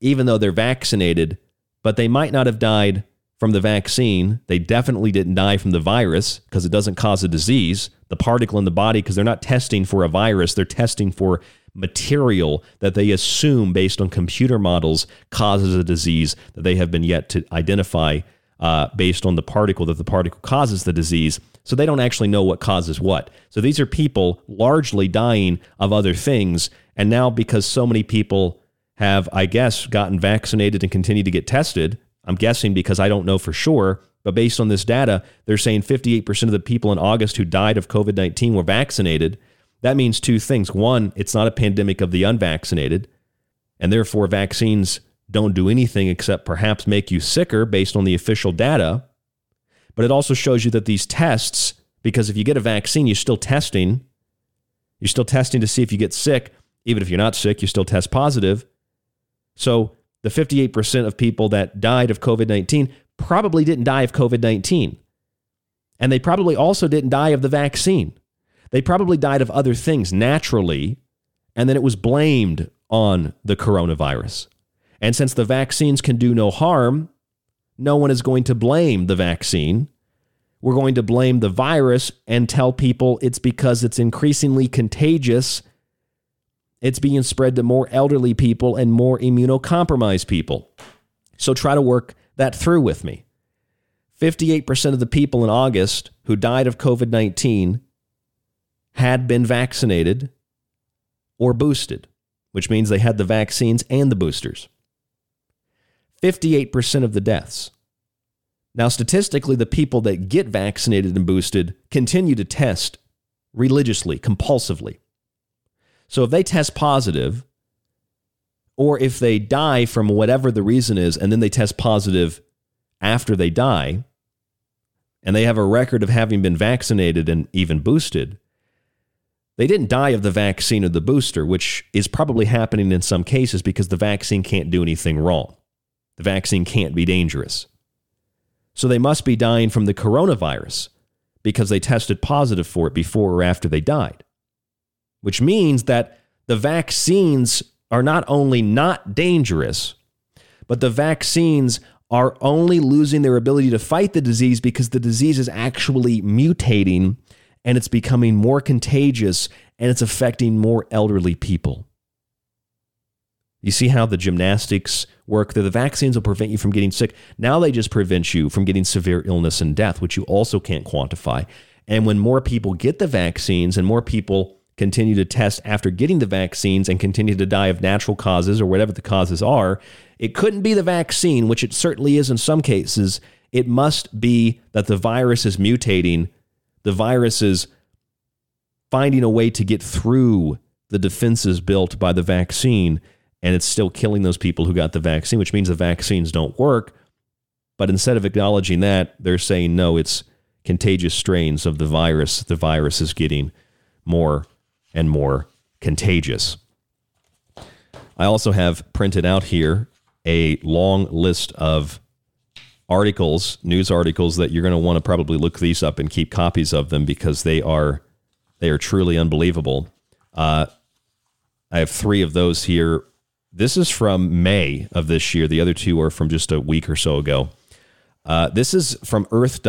even though they're vaccinated, but they might not have died from the vaccine. They definitely didn't die from the virus because it doesn't cause a disease, the particle in the body, because they're not testing for a virus. They're testing for material that they assume, based on computer models, causes a disease that they have been yet to identify uh, based on the particle, that the particle causes the disease. So they don't actually know what causes what. So these are people largely dying of other things. And now, because so many people have, I guess, gotten vaccinated and continue to get tested, I'm guessing, because I don't know for sure, but based on this data, they're saying fifty-eight percent of the people in August who died of COVID nineteen were vaccinated. That means two things. One, it's not a pandemic of the unvaccinated, and therefore vaccines don't do anything except perhaps make you sicker based on the official data. But it also shows you that these tests, because if you get a vaccine, you're still testing. You're still testing to see if you get sick. Even if you're not sick, you still test positive. So the fifty-eight percent of people that died of COVID nineteen probably didn't die of COVID nineteen. And they probably also didn't die of the vaccine. They probably died of other things naturally, and then it was blamed on the coronavirus. And since the vaccines can do no harm, no one is going to blame the vaccine. We're going to blame the virus and tell people it's because it's increasingly contagious. It's being spread to more elderly people and more immunocompromised people. So try to work that through with me. fifty-eight percent of the people in August who died of COVID nineteen had been vaccinated or boosted, which means they had the vaccines and the boosters. fifty-eight percent of the deaths. Now, statistically, the people that get vaccinated and boosted continue to test religiously, compulsively. So if they test positive, or if they die from whatever the reason is, and then they test positive after they die, and they have a record of having been vaccinated and even boosted, they didn't die of the vaccine or the booster, which is probably happening in some cases because the vaccine can't do anything wrong. The vaccine can't be dangerous. So they must be dying from the coronavirus because they tested positive for it before or after they died, which means that the vaccines are not only not dangerous, but the vaccines are only losing their ability to fight the disease because the disease is actually mutating and it's becoming more contagious and it's affecting more elderly people. You see how the gymnastics work there? The vaccines will prevent you from getting sick. Now they just prevent you from getting severe illness and death, which you also can't quantify. And when more people get the vaccines and more people continue to test after getting the vaccines and continue to die of natural causes or whatever the causes are, it couldn't be the vaccine, which it certainly is in some cases. It must be that the virus is mutating. The virus is finding a way to get through the defenses built by the vaccine, and it's still killing those people who got the vaccine, which means the vaccines don't work. But instead of acknowledging that, they're saying, no, it's contagious strains of the virus. The virus is getting more and more contagious. I also have printed out here a long list of articles, news articles, that you're going to want to probably look these up and keep copies of them because they are they are truly unbelievable. Uh, I have three of those here. This is from May of this year. The other two are from just a week or so ago. Uh, this is from Earth.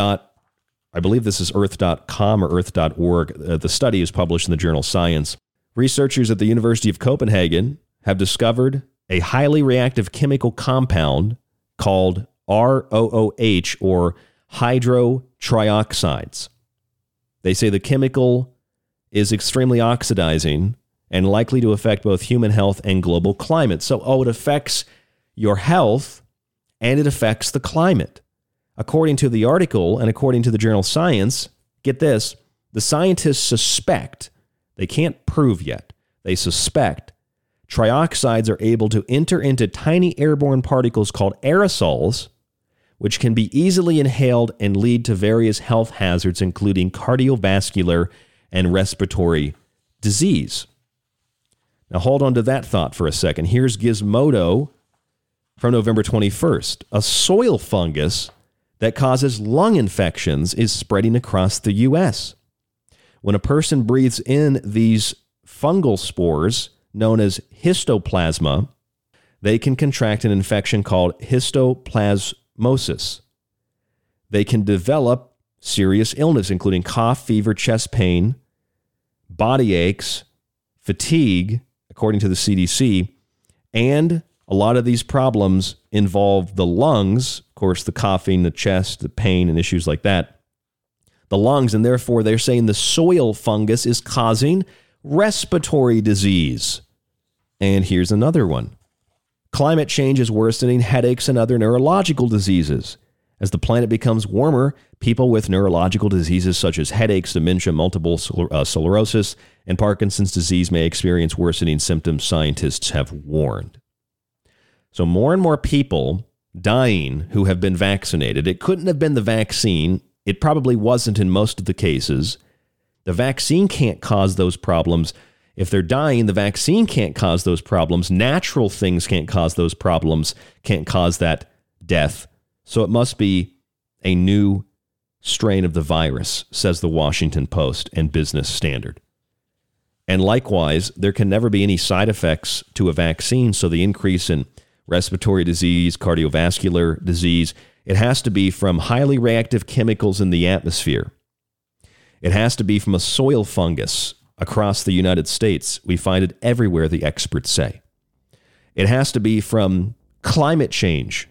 I believe this is earth dot com or earth dot org. Uh, the study is published in the journal Science. Researchers at the University of Copenhagen have discovered a highly reactive chemical compound called R O O H, or hydrotrioxides. They say the chemical is extremely oxidizing and likely to affect both human health and global climate. So, oh, it affects your health and it affects the climate. According to the article and according to the journal Science, get this, the scientists suspect, they can't prove yet, they suspect trioxides are able to enter into tiny airborne particles called aerosols, which can be easily inhaled and lead to various health hazards, including cardiovascular and respiratory disease. Now hold on to that thought for a second. Here's Gizmodo from November twenty-first. A soil fungus that causes lung infections is spreading across the U S. When a person breathes in these fungal spores, known as histoplasma, they can contract an infection called histoplasmosis. They can develop serious illness, including cough, fever, chest pain, body aches, fatigue, according to the C D C, and a lot of these problems involve the lungs, of course, the coughing, the chest, the pain, and issues like that. The lungs, and therefore they're saying the soil fungus is causing respiratory disease. And here's another one. Climate change is worsening headaches and other neurological diseases. As the planet becomes warmer, people with neurological diseases such as headaches, dementia, multiple sclerosis, and Parkinson's disease may experience worsening symptoms, scientists have warned. So more and more people dying who have been vaccinated. It couldn't have been the vaccine. It probably wasn't in most of the cases. The vaccine can't cause those problems. If they're dying, the vaccine can't cause those problems. Natural things can't cause those problems, can't cause that death. So it must be a new strain of the virus, says the Washington Post and Business Standard. And likewise, there can never be any side effects to a vaccine. So the increase in respiratory disease, cardiovascular disease, it has to be from highly reactive chemicals in the atmosphere. It has to be from a soil fungus across the United States. We find it everywhere, the experts say. It has to be from climate change.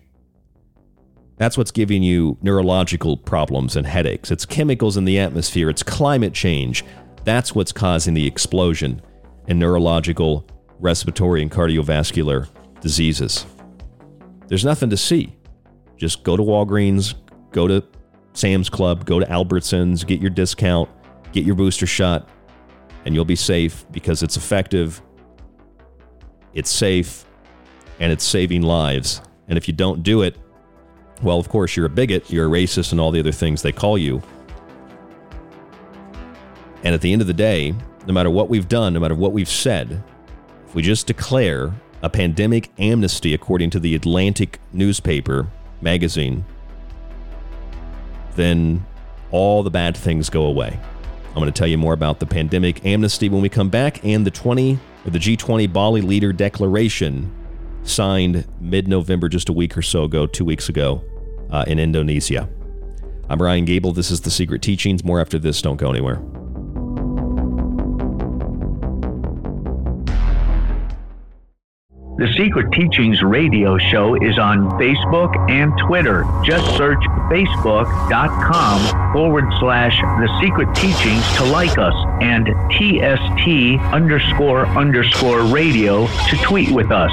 That's what's giving you neurological problems and headaches. It's chemicals in the atmosphere. It's climate change. That's what's causing the explosion in neurological, respiratory, and cardiovascular diseases. There's nothing to see. Just go to Walgreens, go to Sam's Club, go to Albertsons, get your discount, get your booster shot, and you'll be safe because it's effective, it's safe, and it's saving lives. And if you don't do it, well, of course, you're a bigot, you're a racist, and all the other things they call you. And at the end of the day, no matter what we've done, no matter what we've said, if we just declare a pandemic amnesty, according to the Atlantic newspaper magazine, then all the bad things go away. I'm going to tell you more about the pandemic amnesty when we come back, and the twenty or the G twenty Bali leader declaration signed mid-November, just a week or so ago, two weeks ago, uh, in Indonesia. I'm Ryan Gable. This is The Secret Teachings. More after this. Don't go anywhere. The Secret Teachings radio show is on Facebook and Twitter. Just search facebook.com forward slash The Secret Teachings to like us, and TST underscore underscore radio to tweet with us.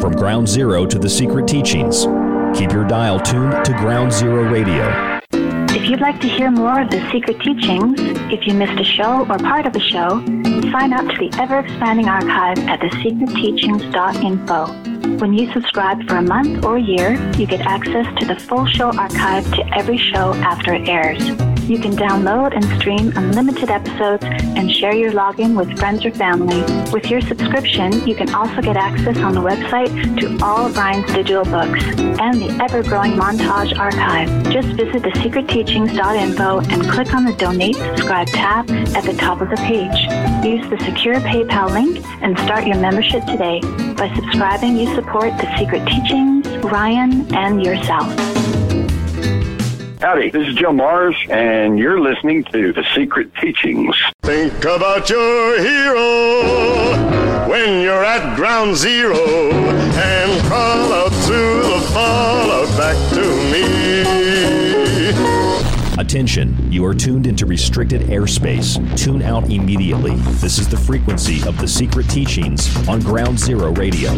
From Ground Zero to The Secret Teachings. Keep your dial tuned to Ground Zero Radio. If you'd like to hear more of The Secret Teachings, if you missed a show or part of a show, sign up to the ever-expanding archive at the secret teachings dot info. When you subscribe for a month or a year, you get access to the full show archive to every show after it airs. You can download and stream unlimited episodes and share your login with friends or family. With your subscription, you can also get access on the website to all of Ryan's digital books and the ever-growing montage archive. Just visit the secret teachings dot info and click on the Donate Subscribe tab at the top of the page. Use the secure PayPal link and start your membership today. By subscribing, you support The Secret Teachings, Ryan, and yourself. Howdy, this is Joe Mars, and you're listening to The Secret Teachings. Think about your hero when you're at Ground Zero, and crawl up to the fallout back to me. Attention, you are tuned into restricted airspace. Tune out immediately. This is the frequency of The Secret Teachings on Ground Zero Radio.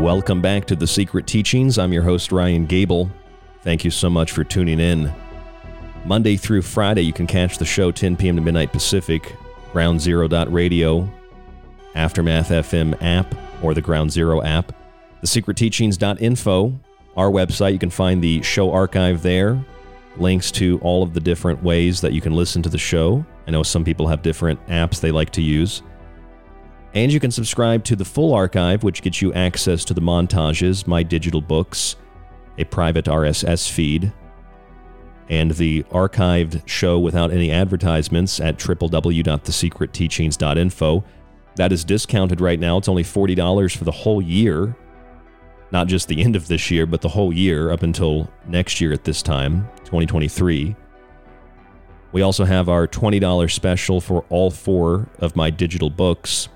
Welcome back to The Secret Teachings. I'm your host, Ryan Gable. Thank you so much for tuning in. Monday through Friday, you can catch the show ten p.m. to midnight Pacific, ground zero dot radio, Aftermath F M app, or the Ground Zero app, the secret teachings dot info, our website. You can find the show archive there, links to all of the different ways that you can listen to the show. I know some people have different apps they like to use. And you can subscribe to the full archive, which gets you access to the montages, my digital books, a private R S S feed, and the archived show without any advertisements at w w w dot the secret teachings dot info. That is discounted right now. It's only forty dollars for the whole year, not just the end of this year, but the whole year up until next year at this time, twenty twenty-three. We also have our twenty dollars special for all four of my digital books.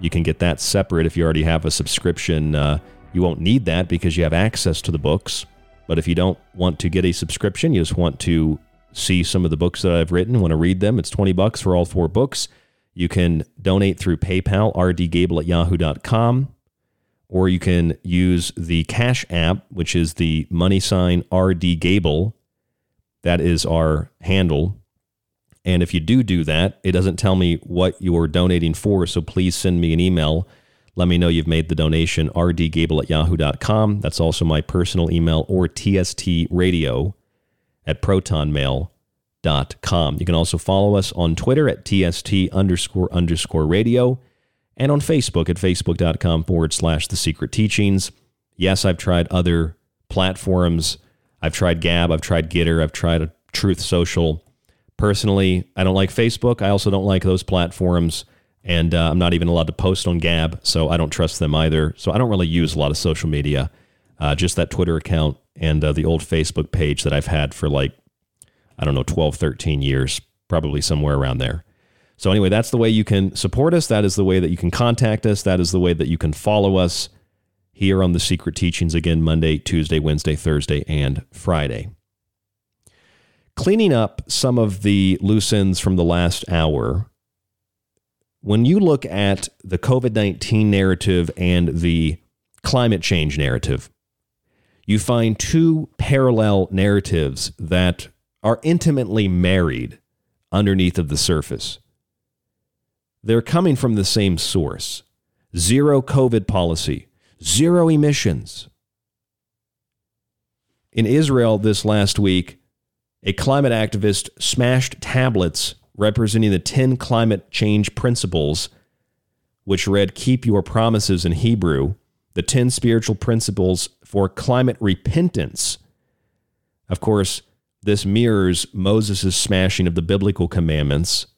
You can get that separate if you already have a subscription. Uh, you won't need that because you have access to the books. But if you don't want to get a subscription, you just want to see some of the books that I've written, want to read them, it's twenty bucks for all four books. You can donate through PayPal, r d gable at yahoo dot com, or you can use the Cash App, which is the money sign rdgable. That is our handle. And if you do do that, it doesn't tell me what you're donating for, so please send me an email. Let me know you've made the donation, r d gable at yahoo dot com. That's also my personal email, or t s t radio at proton mail dot com. You can also follow us on Twitter at tst underscore underscore radio, and on Facebook at facebook dot com forward slash the secret teachings. Yes, I've tried other platforms. I've tried Gab. I've tried Gitter. I've tried Truth Social. Personally, I don't like Facebook. I also don't like those platforms, and uh, I'm not even allowed to post on Gab, so I don't trust them either. So I don't really use a lot of social media, uh, just that Twitter account and uh, the old Facebook page that I've had for like, I don't know, twelve, thirteen years, probably somewhere around there. So anyway, that's the way you can support us. That is the way that you can contact us. That is the way that you can follow us here on The Secret Teachings, again, Monday, Tuesday, Wednesday, Thursday, and Friday. Cleaning up some of the loose ends from the last hour, when you look at the covid nineteen narrative and the climate change narrative, you find two parallel narratives that are intimately married underneath of the surface. They're coming from the same source. Zero COVID policy, zero emissions. In Israel this last week, a climate activist smashed tablets representing the ten climate change principles, which read, "Keep your promises" in Hebrew, the ten spiritual principles for climate repentance. Of course, this mirrors Moses' smashing of the biblical commandments.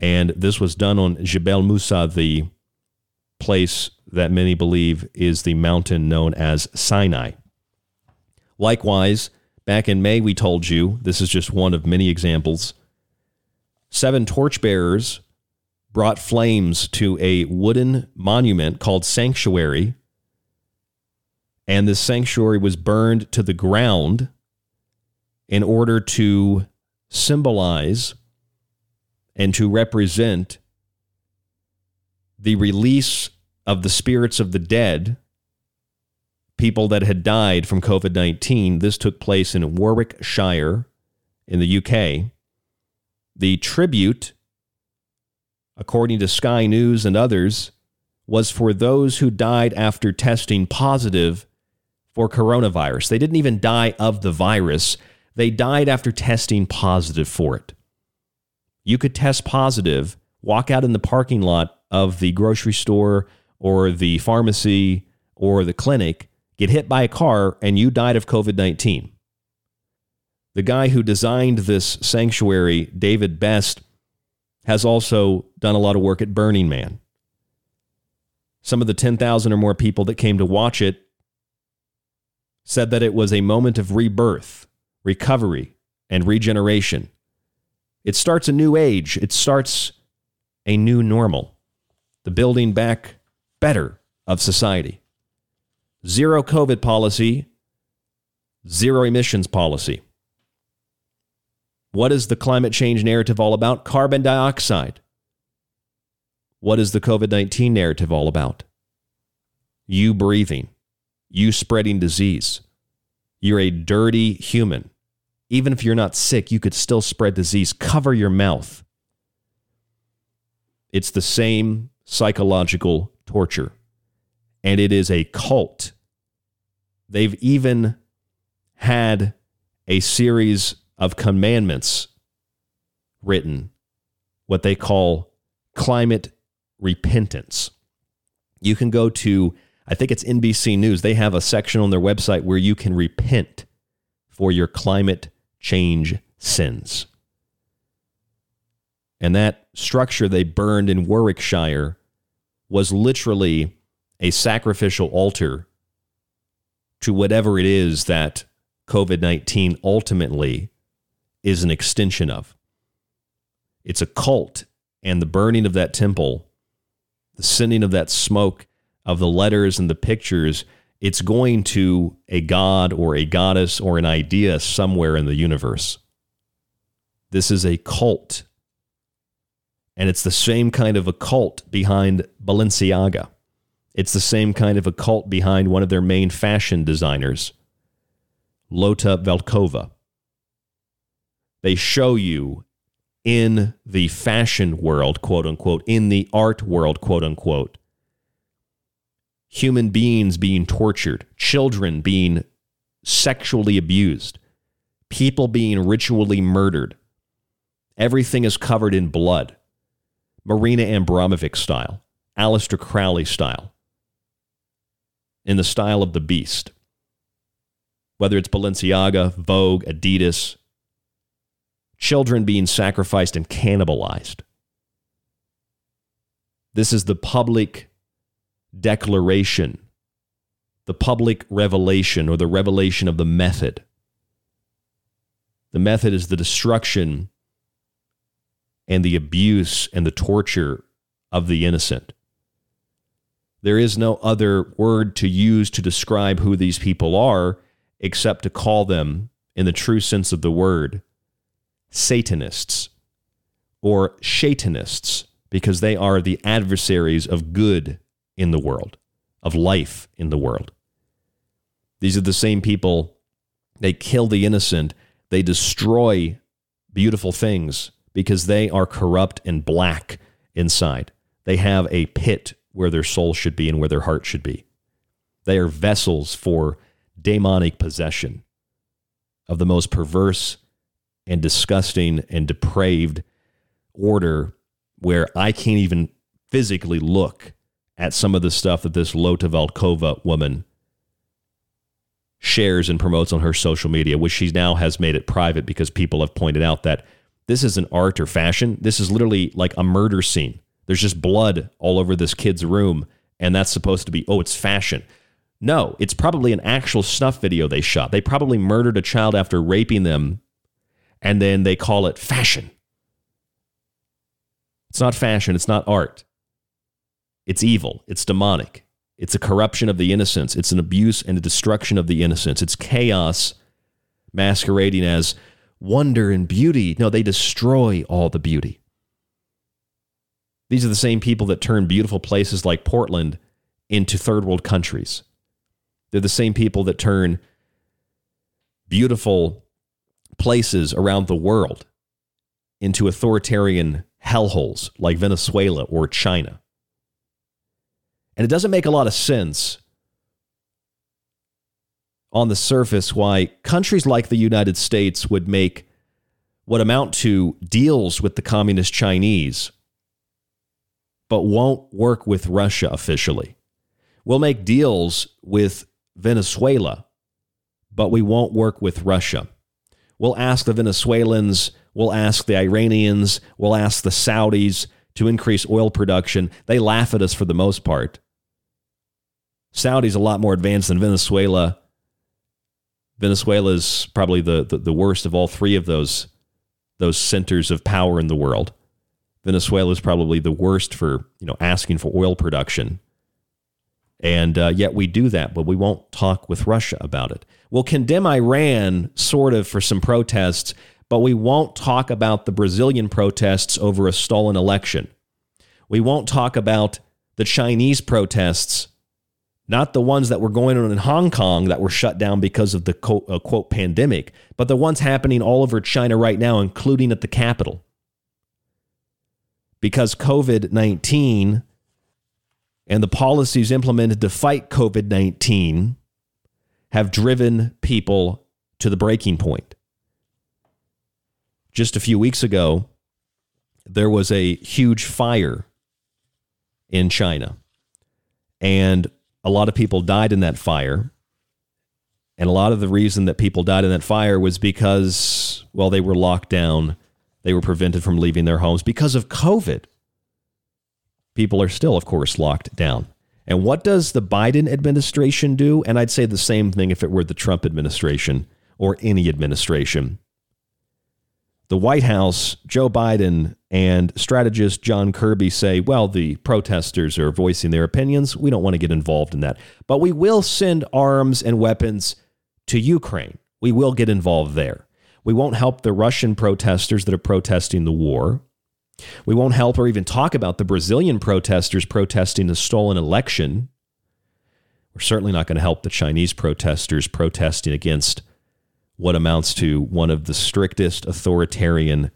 And this was done on Jebel Musa, the place that many believe is the mountain known as Sinai. Likewise, back in May, we told you, this is just one of many examples, seven torchbearers brought flames to a wooden monument called Sanctuary, and this sanctuary was burned to the ground in order to symbolize and to represent the release of the spirits of the dead, people that had died from covid nineteen. This took place in Warwickshire in the U K. The tribute, according to Sky News and others, was for those who died after testing positive for coronavirus. They didn't even die of the virus. They died after testing positive for it. You could test positive, walk out in the parking lot of the grocery store or the pharmacy or the clinic, get hit by a car, and you died of COVID nineteen. The guy who designed this sanctuary, David Best, has also done a lot of work at Burning Man. Some of the ten thousand or more people that came to watch it said that it was a moment of rebirth, recovery, and regeneration. It starts a new age. It starts a new normal, the building back better of society. Zero COVID policy, zero emissions policy. What is the climate change narrative all about? Carbon dioxide. What is the COVID nineteen narrative all about? You breathing, you spreading disease. You're a dirty human. Even if you're not sick, you could still spread disease. Cover your mouth. It's the same psychological torture. And it is a cult. They've even had a series of commandments written, what they call climate repentance. You can go to, I think it's N B C News. They have a section on their website where you can repent for your climate change sins. And that structure they burned in Warwickshire was literally a sacrificial altar to whatever it is that COVID nineteen ultimately is an extension of. It's a cult, and the burning of that temple, the sending of that smoke, of the letters and the pictures, it's going to a god or a goddess or an idea somewhere in the universe. This is a cult. And it's the same kind of a cult behind Balenciaga. It's the same kind of a cult behind one of their main fashion designers, Lotta Volkova. They show you in the fashion world, quote unquote, in the art world, quote unquote, human beings being tortured, children being sexually abused, people being ritually murdered. Everything is covered in blood. Marina Abramovic style, Aleister Crowley style, in the style of the beast. Whether it's Balenciaga, Vogue, Adidas, children being sacrificed and cannibalized. This is the public declaration, the public revelation, or the revelation of the method. The method is the destruction and the abuse and the torture of the innocent. There is no other word to use to describe who these people are except to call them, in the true sense of the word, Satanists or Shaitanists, because they are the adversaries of good in the world, of life in the world. These are the same people. They kill the innocent. They destroy beautiful things because they are corrupt and black inside. They have a pit where their soul should be and where their heart should be. They are vessels for demonic possession of the most perverse and disgusting and depraved order, where I can't even physically look at some of the stuff that this Lotta Volkova woman shares and promotes on her social media, which she now has made it private because people have pointed out that this isn't art or fashion. This is literally like a murder scene. There's just blood all over this kid's room, and that's supposed to be, oh, it's fashion. No, it's probably an actual snuff video they shot. They probably murdered a child after raping them, and then they call it fashion. It's not fashion. It's not art. It's evil. It's demonic. It's a corruption of the innocence. It's an abuse and a destruction of the innocence. It's chaos masquerading as wonder and beauty. No, they destroy all the beauty. These are the same people that turn beautiful places like Portland into third world countries. They're the same people that turn beautiful places around the world into authoritarian hellholes like Venezuela or China. And it doesn't make a lot of sense on the surface why countries like the United States would make what amount to deals with the communist Chinese, but won't work with Russia officially. We'll make deals with Venezuela, but we won't work with Russia. We'll ask the Venezuelans, we'll ask the Iranians, we'll ask the Saudis to increase oil production. They laugh at us for the most part. Saudi's a lot more advanced than Venezuela. Venezuela's probably the, the, the worst of all three of those those centers of power in the world. Venezuela's probably the worst for, you know, asking for oil production. And uh, yet we do that, but we won't talk with Russia about it. We'll condemn Iran, sort of, for some protests, but we won't talk about the Brazilian protests over a stolen election. We won't talk about the Chinese protests, not the ones that were going on in Hong Kong that were shut down because of the quote, uh, quote pandemic, but the ones happening all over China right now, including at the Capitol. Because COVID nineteen and the policies implemented to fight COVID nineteen have driven people to the breaking point. Just a few weeks ago, there was a huge fire in China, and a lot of people died in that fire. And a lot of the reason that people died in that fire was because, well, they were locked down. They were prevented from leaving their homes because of COVID. People are still, of course, locked down. And what does the Biden administration do? And I'd say the same thing if it were the Trump administration or any administration. The White House, Joe Biden, and strategist John Kirby say, well, the protesters are voicing their opinions. We don't want to get involved in that. But we will send arms and weapons to Ukraine. We will get involved there. We won't help the Russian protesters that are protesting the war. We won't help or even talk about the Brazilian protesters protesting a stolen election. We're certainly not going to help the Chinese protesters protesting against what amounts to one of the strictest authoritarian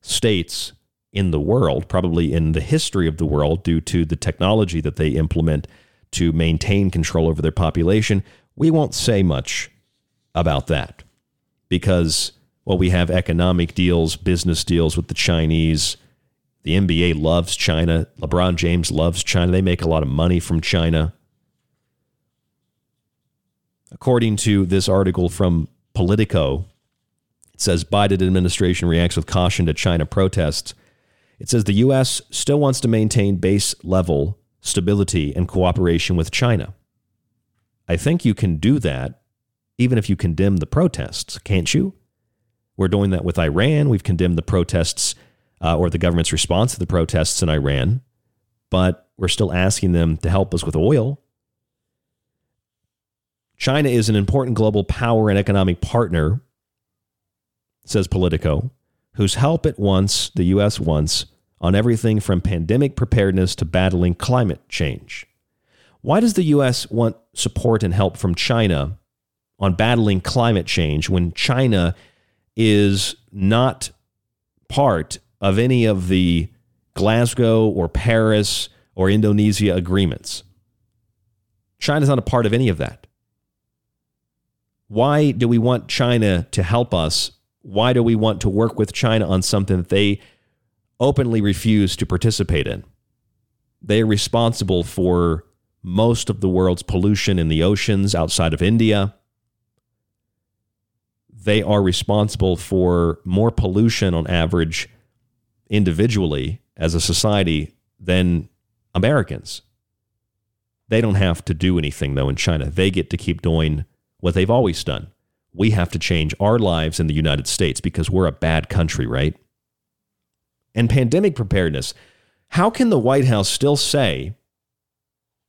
states in the world, probably in the history of the world, due to the technology that they implement to maintain control over their population. We won't say much about that because, well, we have economic deals, business deals with the Chinese. The N B A loves China. LeBron James loves China. They make a lot of money from China. According to this article from Politico, it says Biden administration reacts with caution to China protests. It says the U S still wants to maintain base level stability and cooperation with China. I think you can do that even if you condemn the protests, can't you? We're doing that with Iran. We've condemned the protests Uh, or the government's response to the protests in Iran, but we're still asking them to help us with oil. China is an important global power and economic partner, says Politico, whose help it wants, the U S wants, on everything from pandemic preparedness to battling climate change. Why does the U S want support and help from China on battling climate change when China is not part of any of the Glasgow or Paris or Indonesia agreements? China's not a part of any of that. Why do we want China to help us? Why do we want to work with China on something that they openly refuse to participate in? They are responsible for most of the world's pollution in the oceans outside of India. They are responsible for more pollution on average individually as a society than Americans. They don't have to do anything, though, in China. They get to keep doing what they've always done. We have to change our lives in the United States because we're a bad country, right? And pandemic preparedness. How can the White House still say,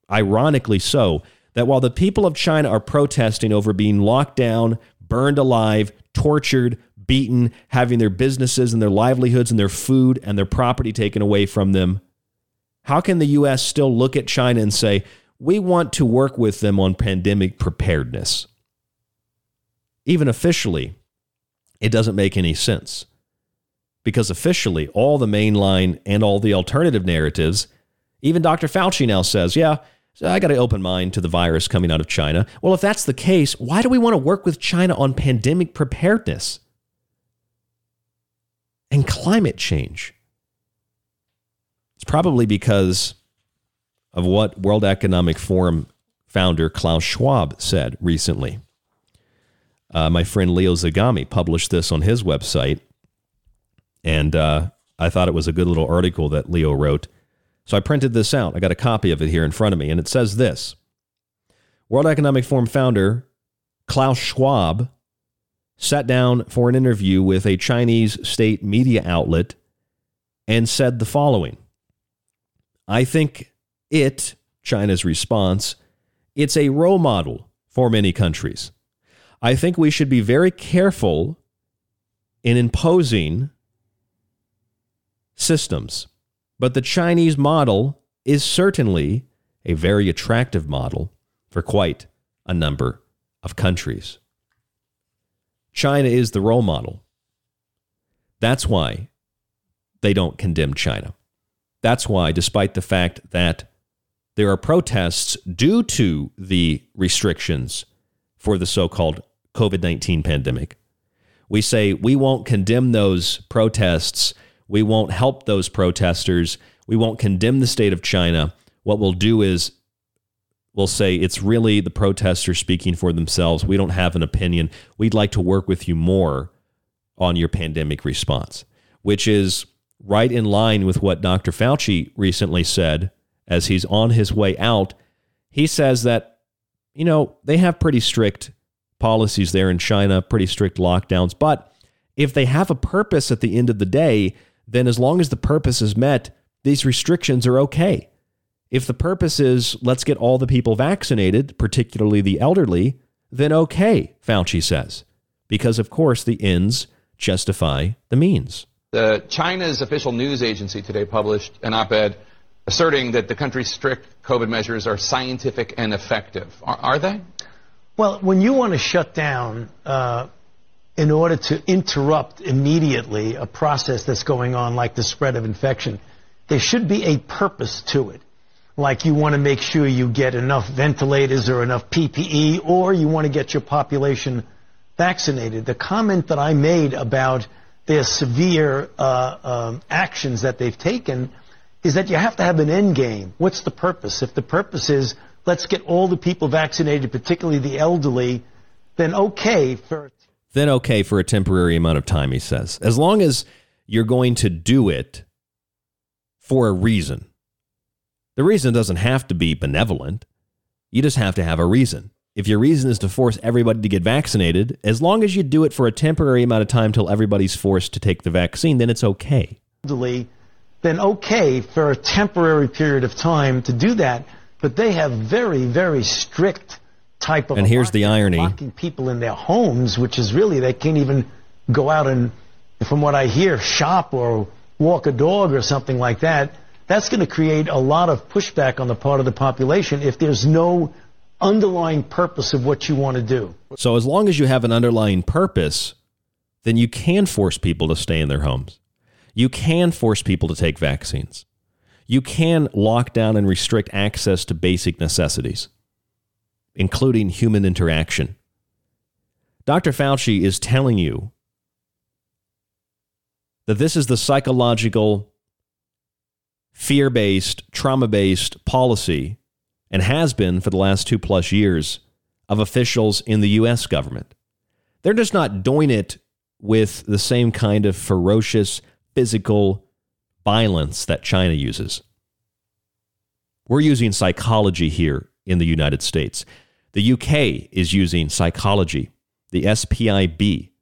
ironically so, that while the people of China are protesting over being locked down, burned alive, tortured, beaten, having their businesses and their livelihoods and their food and their property taken away from them, how can the U S still look at China and say, we want to work with them on pandemic preparedness? Even officially, it doesn't make any sense. Because officially, all the mainline and all the alternative narratives, even Doctor Fauci now says, yeah, so I got an open mind to the virus coming out of China. Well, if that's the case, why do we want to work with China on pandemic preparedness and climate change? It's probably because of what World Economic Forum founder Klaus Schwab said recently. Uh, my friend Leo Zagami published this on his website, and uh, I thought it was a good little article that Leo wrote. So I printed this out. I got a copy of it here in front of me, and it says this. World Economic Forum founder Klaus Schwab sat down for an interview with a Chinese state media outlet and said the following. I think it, China's response, it's a role model for many countries. I think we should be very careful in imposing systems. But the Chinese model is certainly a very attractive model for quite a number of countries. China is the role model. That's why they don't condemn China. That's why, despite the fact that there are protests due to the restrictions for the so-called COVID nineteen pandemic, we say we won't condemn those protests. We won't help those protesters. We won't condemn the state of China. What we'll do is we'll say it's really the protesters speaking for themselves. We don't have an opinion. We'd like to work with you more on your pandemic response, which is right in line with what Doctor Fauci recently said as he's on his way out. He says that, you know, they have pretty strict policies there in China, pretty strict lockdowns, but if they have a purpose at the end of the day, then as long as the purpose is met, these restrictions are okay. If the purpose is let's get all the people vaccinated, particularly the elderly, then okay, Fauci says, because of course the ends justify the means. The China's official news agency today published an op-ed asserting that the country's strict COVID measures are scientific and effective. Are, are they? Well, when you want to shut down uh in order to interrupt immediately a process that's going on, like the spread of infection, there should be a purpose to it. Like you want to make sure you get enough ventilators or enough P P E, or you want to get your population vaccinated. The comment that I made about their severe uh, um, actions that they've taken is that you have to have an end game. What's the purpose? If the purpose is, let's get all the people vaccinated, particularly the elderly, then okay for... then okay for a temporary amount of time, he says. As long as you're going to do it for a reason. The reason doesn't have to be benevolent. You just have to have a reason. If your reason is to force everybody to get vaccinated, as long as you do it for a temporary amount of time till everybody's forced to take the vaccine, then it's okay. Then okay for a temporary period of time to do that, but they have very, very strict type of and here's the irony, locking people in their homes, which is really they can't even go out and, from what I hear, shop or walk a dog or something like that. That's going to create a lot of pushback on the part of the population if there's no underlying purpose of what you want to do. So as long as you have an underlying purpose, then you can force people to stay in their homes. You can force people to take vaccines. You can lock down and restrict access to basic necessities, including human interaction. Doctor Fauci is telling you that this is the psychological, fear-based, trauma-based policy, and has been for the last two plus years, of officials in the U S government. They're just not doing it with the same kind of ferocious, physical violence that China uses. We're using psychology here in the United States. The U K is using psychology, the S P I B.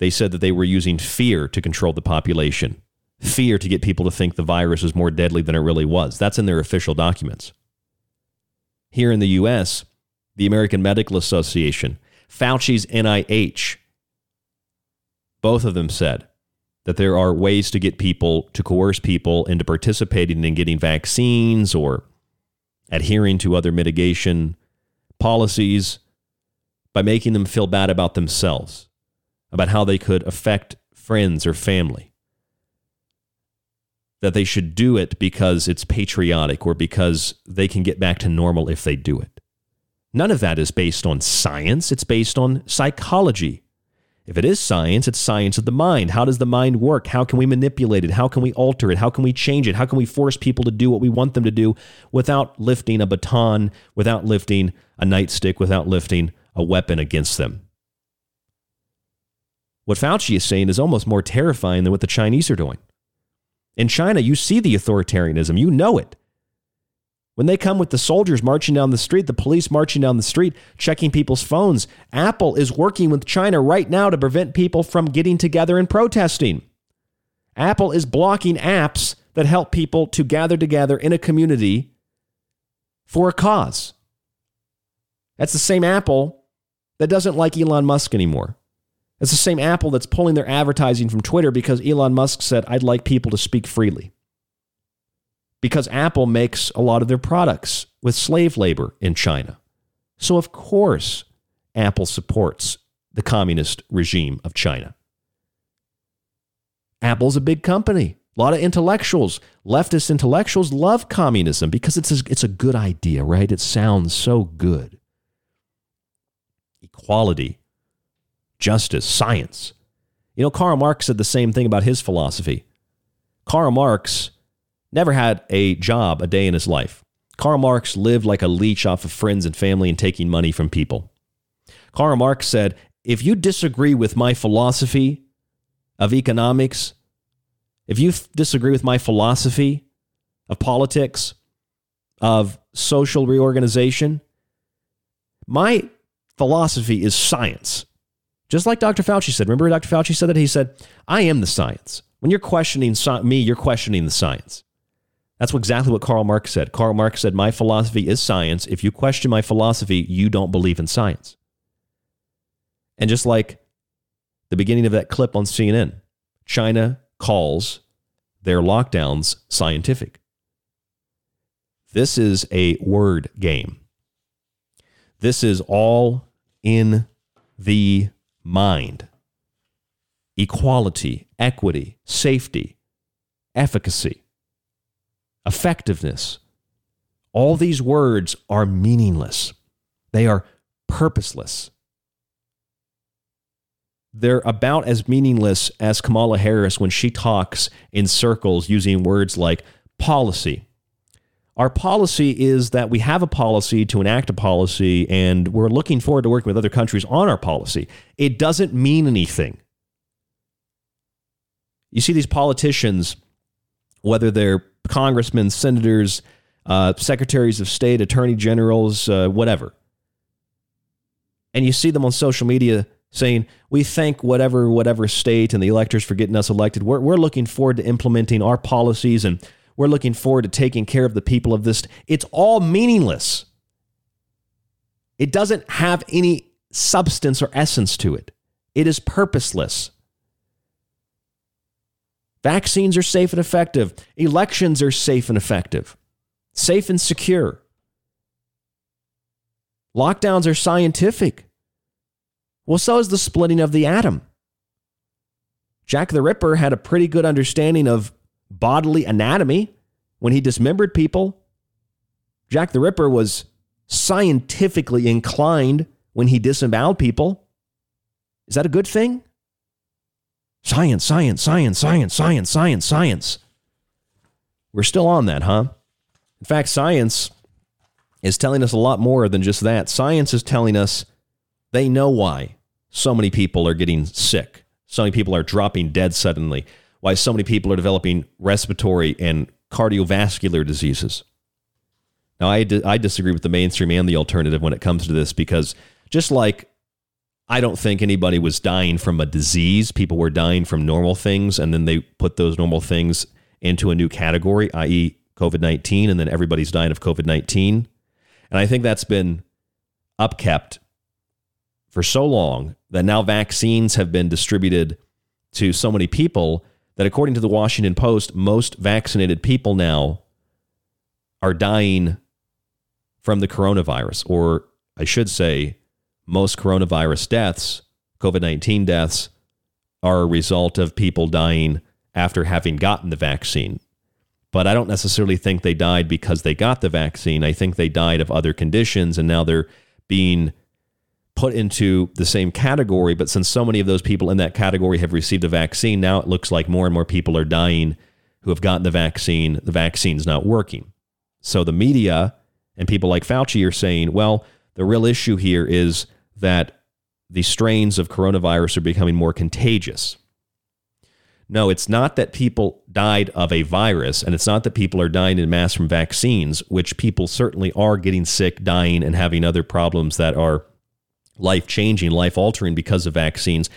They said that they were using fear to control the population, fear to get people to think the virus is more deadly than it really was. That's in their official documents. Here in the U S, the American Medical Association, Fauci's N I H, both of them said that there are ways to get people, to coerce people into participating in getting vaccines or adhering to other mitigation policies by making them feel bad about themselves, about how they could affect friends or family, that they should do it because it's patriotic or because they can get back to normal if they do it. None of that is based on science. It's based on psychology. If it is science, it's science of the mind. How does the mind work? How can we manipulate it? How can we alter it? How can we change it? How can we force people to do what we want them to do without lifting a baton, without lifting a nightstick, without lifting a weapon against them? What Fauci is saying is almost more terrifying than what the Chinese are doing. In China, you see the authoritarianism. You know it. When they come with the soldiers marching down the street, the police marching down the street, checking people's phones, Apple is working with China right now to prevent people from getting together and protesting. Apple is blocking apps that help people to gather together in a community for a cause. That's the same Apple that doesn't like Elon Musk anymore. It's the same Apple that's pulling their advertising from Twitter because Elon Musk said, I'd like people to speak freely. Because Apple makes a lot of their products with slave labor in China. So, of course, Apple supports the communist regime of China. Apple's a big company. A lot of intellectuals, leftist intellectuals love communism because it's a, it's a good idea, right? It sounds so good. Equality, justice, science. You know, Karl Marx said the same thing about his philosophy. Karl Marx never had a job a day in his life. Karl Marx lived like a leech off of friends and family and taking money from people. Karl Marx said, if you disagree with my philosophy of economics, if you f- disagree with my philosophy of politics, of social reorganization, my philosophy is science. Just like Doctor Fauci said. Remember Doctor Fauci said that? He said, I am the science. When you're questioning so- me, you're questioning the science. That's exactly what Karl Marx said. Karl Marx said, my philosophy is science. If you question my philosophy, you don't believe in science. And just like the beginning of that clip on C N N, China calls their lockdowns scientific. This is a word game. This is all in the mind. Equality, equity, safety, efficacy. Effectiveness. All these words are meaningless. They are purposeless. They're about as meaningless as Kamala Harris when she talks in circles using words like policy. Our policy is that we have a policy to enact a policy, and we're looking forward to working with other countries on our policy. It doesn't mean anything. You see these politicians, whether they're congressmen, senators, uh, secretaries of state, attorney generals, uh, whatever. And you see them on social media saying, we thank whatever, whatever state and the electors for getting us elected. We're, we're looking forward to implementing our policies, and we're looking forward to taking care of the people of this. It's all meaningless. It doesn't have any substance or essence to it. It is purposeless. Vaccines are safe and effective. Elections are safe and effective. Safe and secure. Lockdowns are scientific. Well, so is the splitting of the atom. Jack the Ripper had a pretty good understanding of bodily anatomy when he dismembered people. Jack the Ripper was scientifically inclined when he disemboweled people. Is that a good thing? Science, science, science, science, science, science, science. We're still on that, huh? In fact, science is telling us a lot more than just that. Science is telling us they know why so many people are getting sick. So many people are dropping dead suddenly. Why so many people are developing respiratory and cardiovascular diseases. Now, I, di- I disagree with the mainstream and the alternative when it comes to this, because just like I don't think anybody was dying from a disease. People were dying from normal things, and then they put those normal things into a new category, that is covid nineteen, and then everybody's dying of covid nineteen. And I think that's been upkept for so long that now vaccines have been distributed to so many people that, according to the Washington Post, most vaccinated people now are dying from the coronavirus, or I should say, most coronavirus deaths, covid nineteen deaths, are a result of people dying after having gotten the vaccine. But I don't necessarily think they died because they got the vaccine. I think they died of other conditions, and now they're being put into the same category. But since so many of those people in that category have received a vaccine, now it looks like more and more people are dying who have gotten the vaccine. The vaccine's not working. So the media and people like Fauci are saying, well, the real issue here is that the strains of coronavirus are becoming more contagious. No, it's not that people died of a virus, and it's not that people are dying en masse from vaccines, which people certainly are getting sick, dying, and having other problems that are life-changing, life-altering because of vaccines.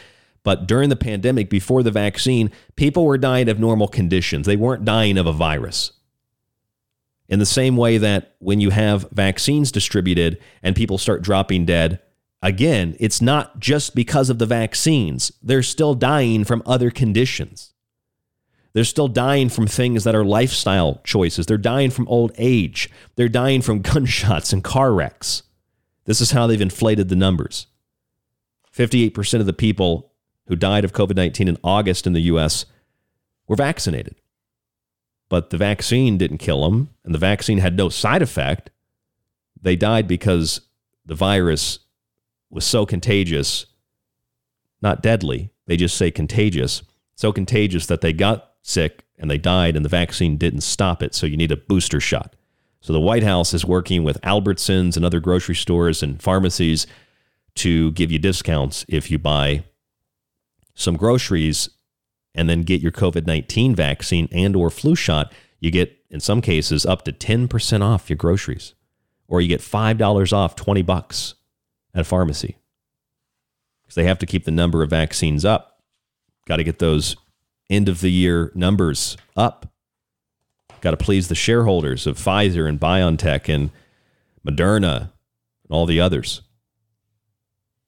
But during the pandemic, before the vaccine, people were dying of normal conditions. They weren't dying of a virus. In the same way that when you have vaccines distributed and people start dropping dead, again, it's not just because of the vaccines. They're still dying from other conditions. They're still dying from things that are lifestyle choices. They're dying from old age. They're dying from gunshots and car wrecks. This is how they've inflated the numbers. fifty-eight percent of the people who died of COVID nineteen in August in the U S were vaccinated. But the vaccine didn't kill them, and the vaccine had no side effect. They died because the virus was so contagious, not deadly, they just say contagious, so contagious that they got sick and they died and the vaccine didn't stop it, so you need a booster shot. So the White House is working with Albertsons and other grocery stores and pharmacies to give you discounts if you buy some groceries and then get your COVID nineteen vaccine and or flu shot. You get, in some cases, up to ten percent off your groceries, or you get five dollars off, twenty bucks. At a pharmacy, because they have to keep the number of vaccines up. Got to get those end of the year numbers up. Got to please the shareholders of Pfizer and BioNTech and Moderna and all the others.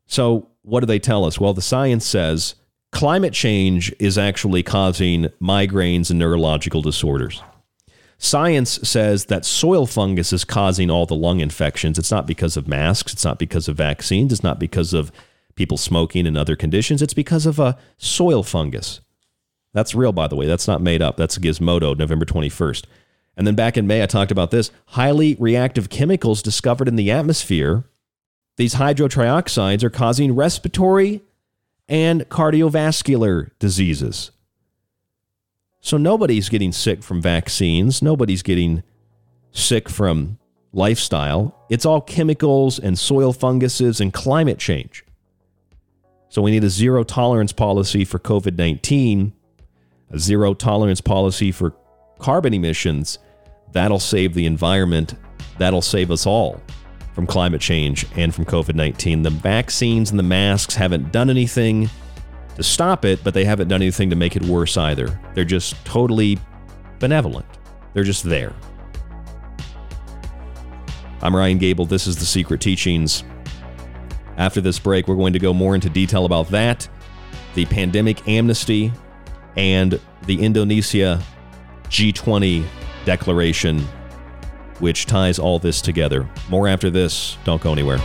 So what do they tell us? Well, the science says climate change is actually causing migraines and neurological disorders. Science says that soil fungus is causing all the lung infections. It's not because of masks. It's not because of vaccines. It's not because of people smoking and other conditions. It's because of a soil fungus. That's real, by the way. That's not made up. That's Gizmodo, November twenty-first. And then back in May, I talked about this. Highly reactive chemicals discovered in the atmosphere. These hydrotrioxides are causing respiratory and cardiovascular diseases. So nobody's getting sick from vaccines. Nobody's getting sick from lifestyle. It's all chemicals and soil funguses and climate change. So we need a zero tolerance policy for COVID nineteen, a zero tolerance policy for carbon emissions. That'll save the environment. That'll save us all from climate change and from COVID nineteen. The vaccines and the masks haven't done anything to stop it, but they haven't done anything to make it worse either. They're just totally benevolent. They're just there. I'm Ryan Gable. This is The Secret Teachings. After this break, we're going to go more into detail about that, the pandemic amnesty, and the Indonesia G twenty declaration, which ties all this together. More after this. Don't go anywhere.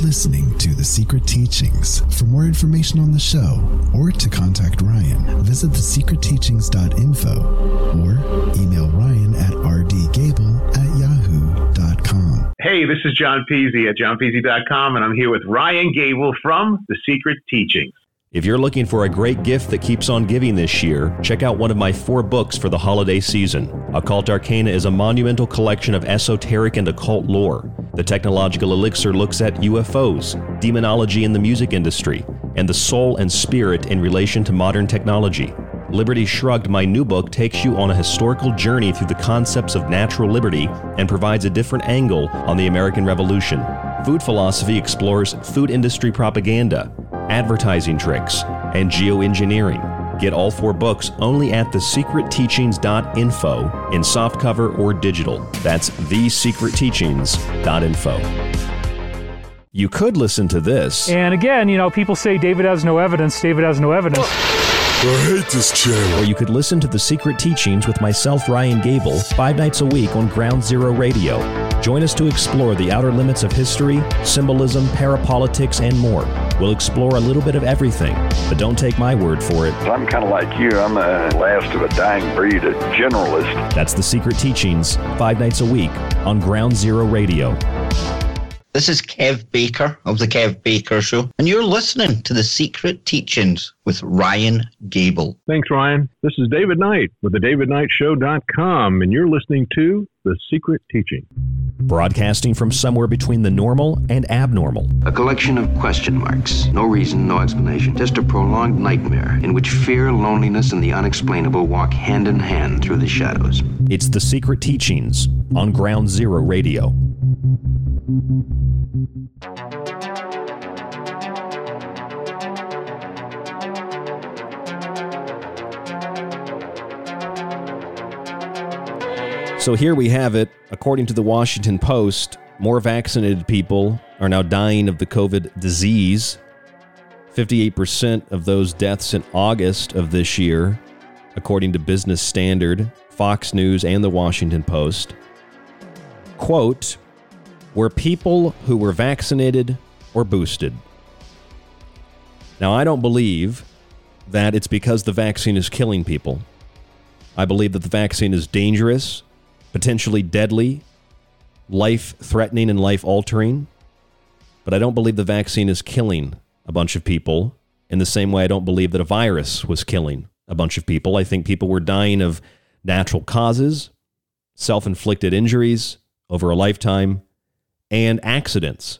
Listening to The Secret Teachings. For more information on the show or to contact Ryan, visit the secret teachings dot info or email Ryan at r d gable at yahoo dot com. Hey, this is John Peasy at john peasy dot com, and I'm here with Ryan Gable from The Secret Teachings. If you're looking for a great gift that keeps on giving this year, check out one of my four books for the holiday season. Occult Arcana is a monumental collection of esoteric and occult lore. The Technological Elixir looks at U F Os, demonology in the music industry, and the soul and spirit in relation to modern technology. Liberty Shrugged, my new book, takes you on a historical journey through the concepts of natural liberty and provides a different angle on the American Revolution. Food Philosophy explores food industry propaganda, advertising tricks, and geoengineering. Get all four books only at the secret teachings dot info in softcover or digital. That's the secret teachings dot info. You could listen to this. And again, you know, people say David has no evidence, David has no evidence. I hate this channel. Or you could listen to The Secret Teachings with myself, Ryan Gable, five nights a week on Ground Zero Radio. Join us to explore the outer limits of history, symbolism, parapolitics, and more. We'll explore a little bit of everything, but don't take my word for it. I'm kind of like you. I'm the last of a dying breed, a generalist. That's The Secret Teachings, five nights a week on Ground Zero Radio. This is Kev Baker of The Kev Baker Show, and you're listening to The Secret Teachings with Ryan Gable. Thanks, Ryan. This is David Knight with the David Knight Show dot com, and you're listening to The Secret Teaching. Broadcasting from somewhere between the normal and abnormal. A collection of question marks. No reason, no explanation. Just a prolonged nightmare in which fear, loneliness, and the unexplainable walk hand in hand through the shadows. It's The Secret Teachings on Ground Zero Radio. So here we have it. According to the Washington Post, more vaccinated people are now dying of the COVID disease. fifty-eight percent of those deaths in August of this year, according to Business Standard, Fox News, and the Washington Post. Quote, were people who were vaccinated or boosted. Now, I don't believe that it's because the vaccine is killing people. I believe that the vaccine is dangerous, potentially deadly, life-threatening and life-altering. But I don't believe the vaccine is killing a bunch of people in the same way I don't believe that a virus was killing a bunch of people. I think people were dying of natural causes, self-inflicted injuries over a lifetime, and accidents.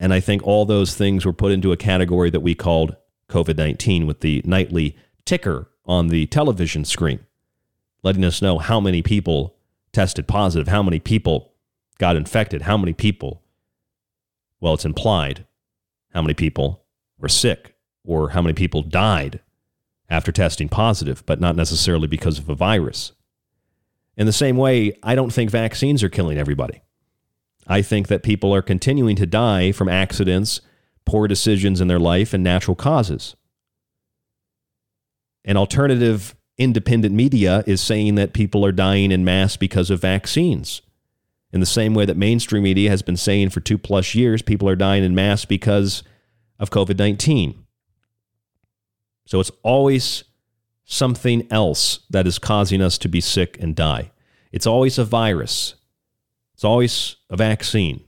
And I think all those things were put into a category that we called COVID nineteen with the nightly ticker on the television screen, letting us know how many people tested positive, how many people got infected, how many people, well, it's implied, how many people were sick or how many people died after testing positive, but not necessarily because of a virus. In the same way, I don't think vaccines are killing everybody. I think that people are continuing to die from accidents, poor decisions in their life, and natural causes. An alternative independent media is saying that people are dying in mass because of vaccines. In the same way that mainstream media has been saying for two plus years, people are dying in mass because of COVID nineteen. So it's always something else that is causing us to be sick and die. It's always a virus. It's always a vaccine.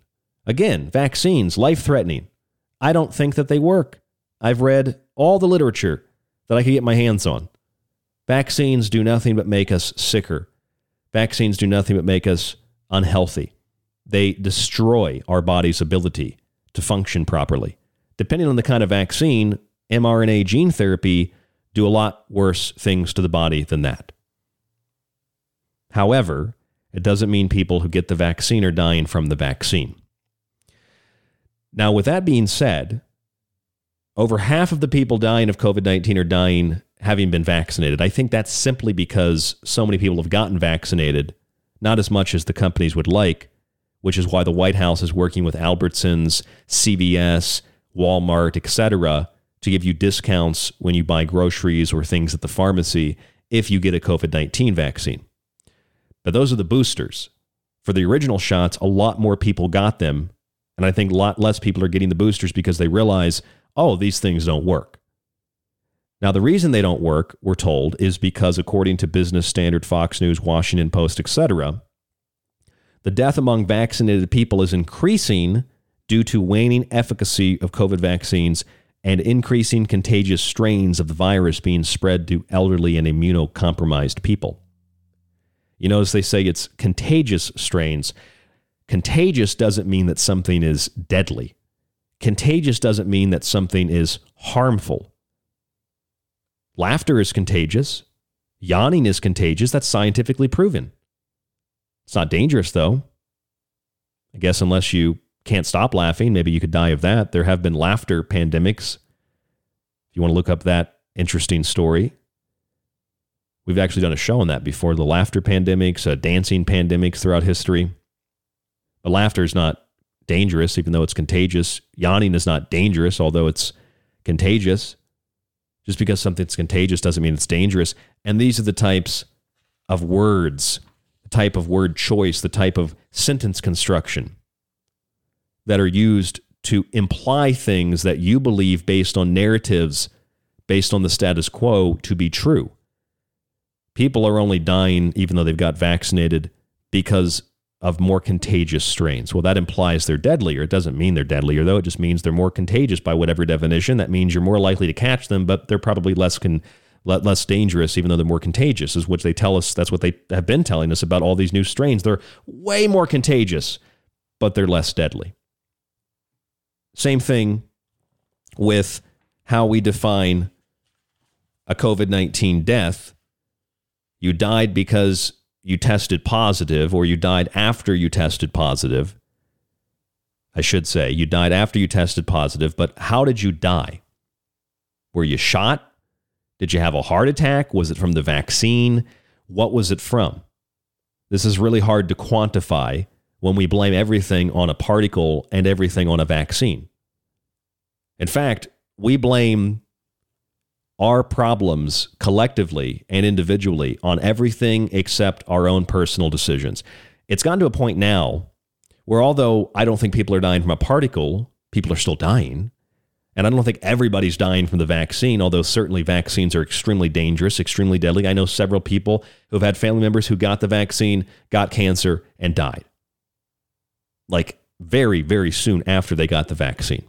Again, vaccines, life-threatening. I don't think that they work. I've read all the literature that I could get my hands on. Vaccines do nothing but make us sicker. Vaccines do nothing but make us unhealthy. They destroy our body's ability to function properly. Depending on the kind of vaccine, M R N A gene therapy do a lot worse things to the body than that. However, it doesn't mean people who get the vaccine are dying from the vaccine. Now, with that being said, over half of the people dying of COVID nineteen are dying having been vaccinated. I think that's simply because so many people have gotten vaccinated, not as much as the companies would like, which is why the White House is working with Albertsons, C V S, Walmart, et cetera, to give you discounts when you buy groceries or things at the pharmacy if you get a COVID nineteen vaccine. But those are the boosters. For the original shots, a lot more people got them, and I think a lot less people are getting the boosters because they realize, oh, these things don't work. Now, the reason they don't work, we're told, is because according to Business Standard, Fox News, Washington Post, et cetera, the death among vaccinated people is increasing due to waning efficacy of COVID vaccines and increasing contagious strains of the virus being spread to elderly and immunocompromised people. You notice they say it's contagious strains. Contagious doesn't mean that something is deadly. Contagious doesn't mean that something is harmful. Laughter is contagious. Yawning is contagious. That's scientifically proven. It's not dangerous, though. I guess unless you can't stop laughing, maybe you could die of that. There have been laughter pandemics. If you want to look up that interesting story, we've actually done a show on that before. The laughter pandemics, uh, dancing pandemics throughout history. But laughter is not dangerous, even though it's contagious. Yawning is not dangerous, although it's contagious. Just because something's contagious doesn't mean it's dangerous. And these are the types of words, the type of word choice, the type of sentence construction that are used to imply things that you believe based on narratives, based on the status quo, to be true. People are only dying, even though they've got vaccinated, because of more contagious strains. Well, that implies they're deadlier. It doesn't mean they're deadlier, though. It just means they're more contagious by whatever definition. That means you're more likely to catch them, but they're probably less con- less dangerous, even though they're more contagious, is what they tell us. That's what they have been telling us about all these new strains. They're way more contagious, but they're less deadly. Same thing with how we define a COVID nineteen death. You died because you tested positive, or you died after you tested positive. I should say you died after you tested positive, but how did you die? Were you shot? Did you have a heart attack? Was it from the vaccine? What was it from? This is really hard to quantify when we blame everything on a particle and everything on a vaccine. In fact, we blame our problems collectively and individually on everything except our own personal decisions. It's gotten to a point now where, although I don't think people are dying from a particle, people are still dying. And I don't think everybody's dying from the vaccine, although certainly vaccines are extremely dangerous, extremely deadly. I know several people who've had family members who got the vaccine, got cancer, and died. Like very, very soon after they got the vaccine.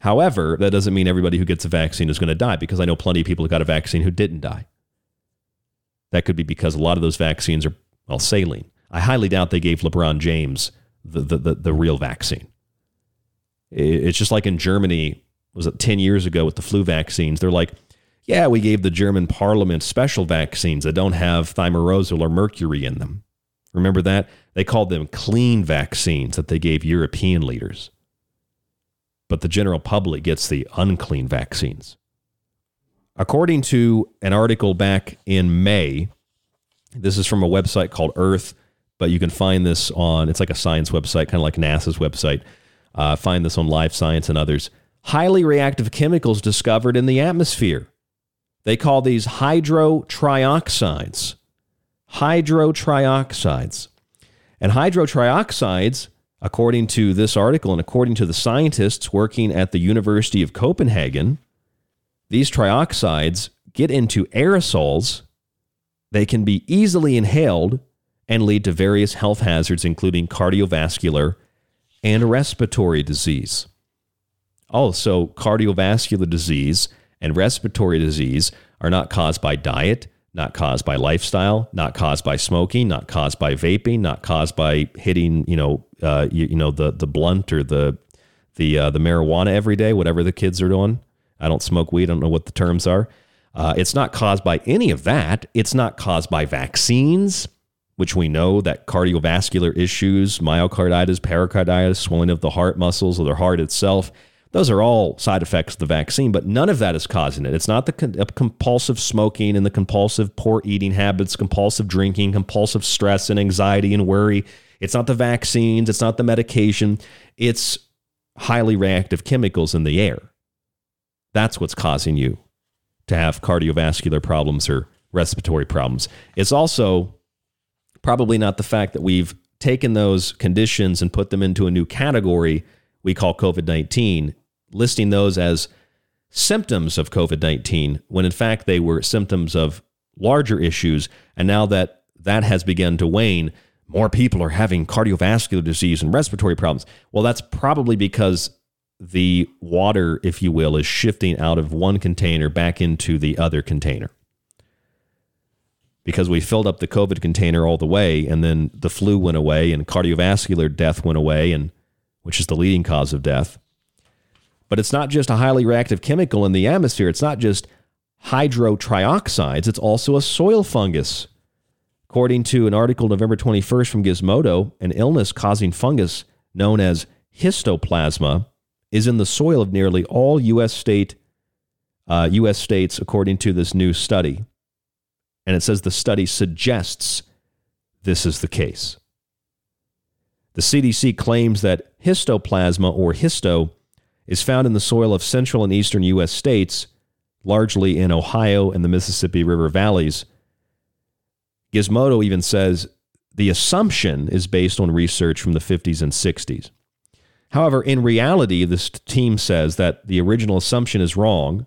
However, that doesn't mean everybody who gets a vaccine is going to die, because I know plenty of people who got a vaccine who didn't die. That could be because a lot of those vaccines are, well, saline. I highly doubt they gave LeBron James the the the, the real vaccine. It's just like in Germany, was it ten years ago with the flu vaccines? They're like, yeah, we gave the German parliament special vaccines that don't have thimerosal or mercury in them. Remember that? They called them clean vaccines that they gave European leaders. But the general public gets the unclean vaccines. According to an article back in May, this is from a website called Earth, but you can find this on, it's like a science website, kind of like NASA's website. Uh, find this on Live Science and others. Highly reactive chemicals discovered in the atmosphere. They call these hydrotrioxides. Hydrotrioxides. And hydrotrioxides, according to this article and according to the scientists working at the University of Copenhagen, these trioxides get into aerosols. They can be easily inhaled and lead to various health hazards, including cardiovascular and respiratory disease. Oh, so cardiovascular disease and respiratory disease are not caused by diet, not caused by lifestyle, not caused by smoking, not caused by vaping, not caused by hitting, you know, uh, you, you know, the the blunt or the the uh, the marijuana every day, whatever the kids are doing. I don't smoke weed. I don't know what the terms are. Uh, it's not caused by any of that. It's not caused by vaccines, which we know that cardiovascular issues, myocarditis, pericarditis, swelling of the heart muscles or the heart itself, those are all side effects of the vaccine, but none of that is causing it. It's not the compulsive smoking and the compulsive poor eating habits, compulsive drinking, compulsive stress and anxiety and worry. It's not the vaccines. It's not the medication. It's highly reactive chemicals in the air. That's what's causing you to have cardiovascular problems or respiratory problems. It's also probably not the fact that we've taken those conditions and put them into a new category we call COVID nineteen, listing those as symptoms of COVID nineteen, when in fact they were symptoms of larger issues. And now that that has begun to wane, more people are having cardiovascular disease and respiratory problems. Well, that's probably because the water, if you will, is shifting out of one container back into the other container, because we filled up the COVID container all the way, and then the flu went away and cardiovascular death went away, and which is the leading cause of death. But it's not just a highly reactive chemical in the atmosphere. It's not just hydrotrioxides. It's also a soil fungus. According to an article November twenty-first from Gizmodo, an illness causing fungus known as histoplasma is in the soil of nearly all U S state, uh, U S states, according to this new study. And it says the study suggests this is the case. The C D C claims that histoplasma, or histo, is found in the soil of central and eastern U S states, largely in Ohio and the Mississippi River valleys. Gizmodo even says the assumption is based on research from the fifties and sixties. However, in reality, this team says that the original assumption is wrong,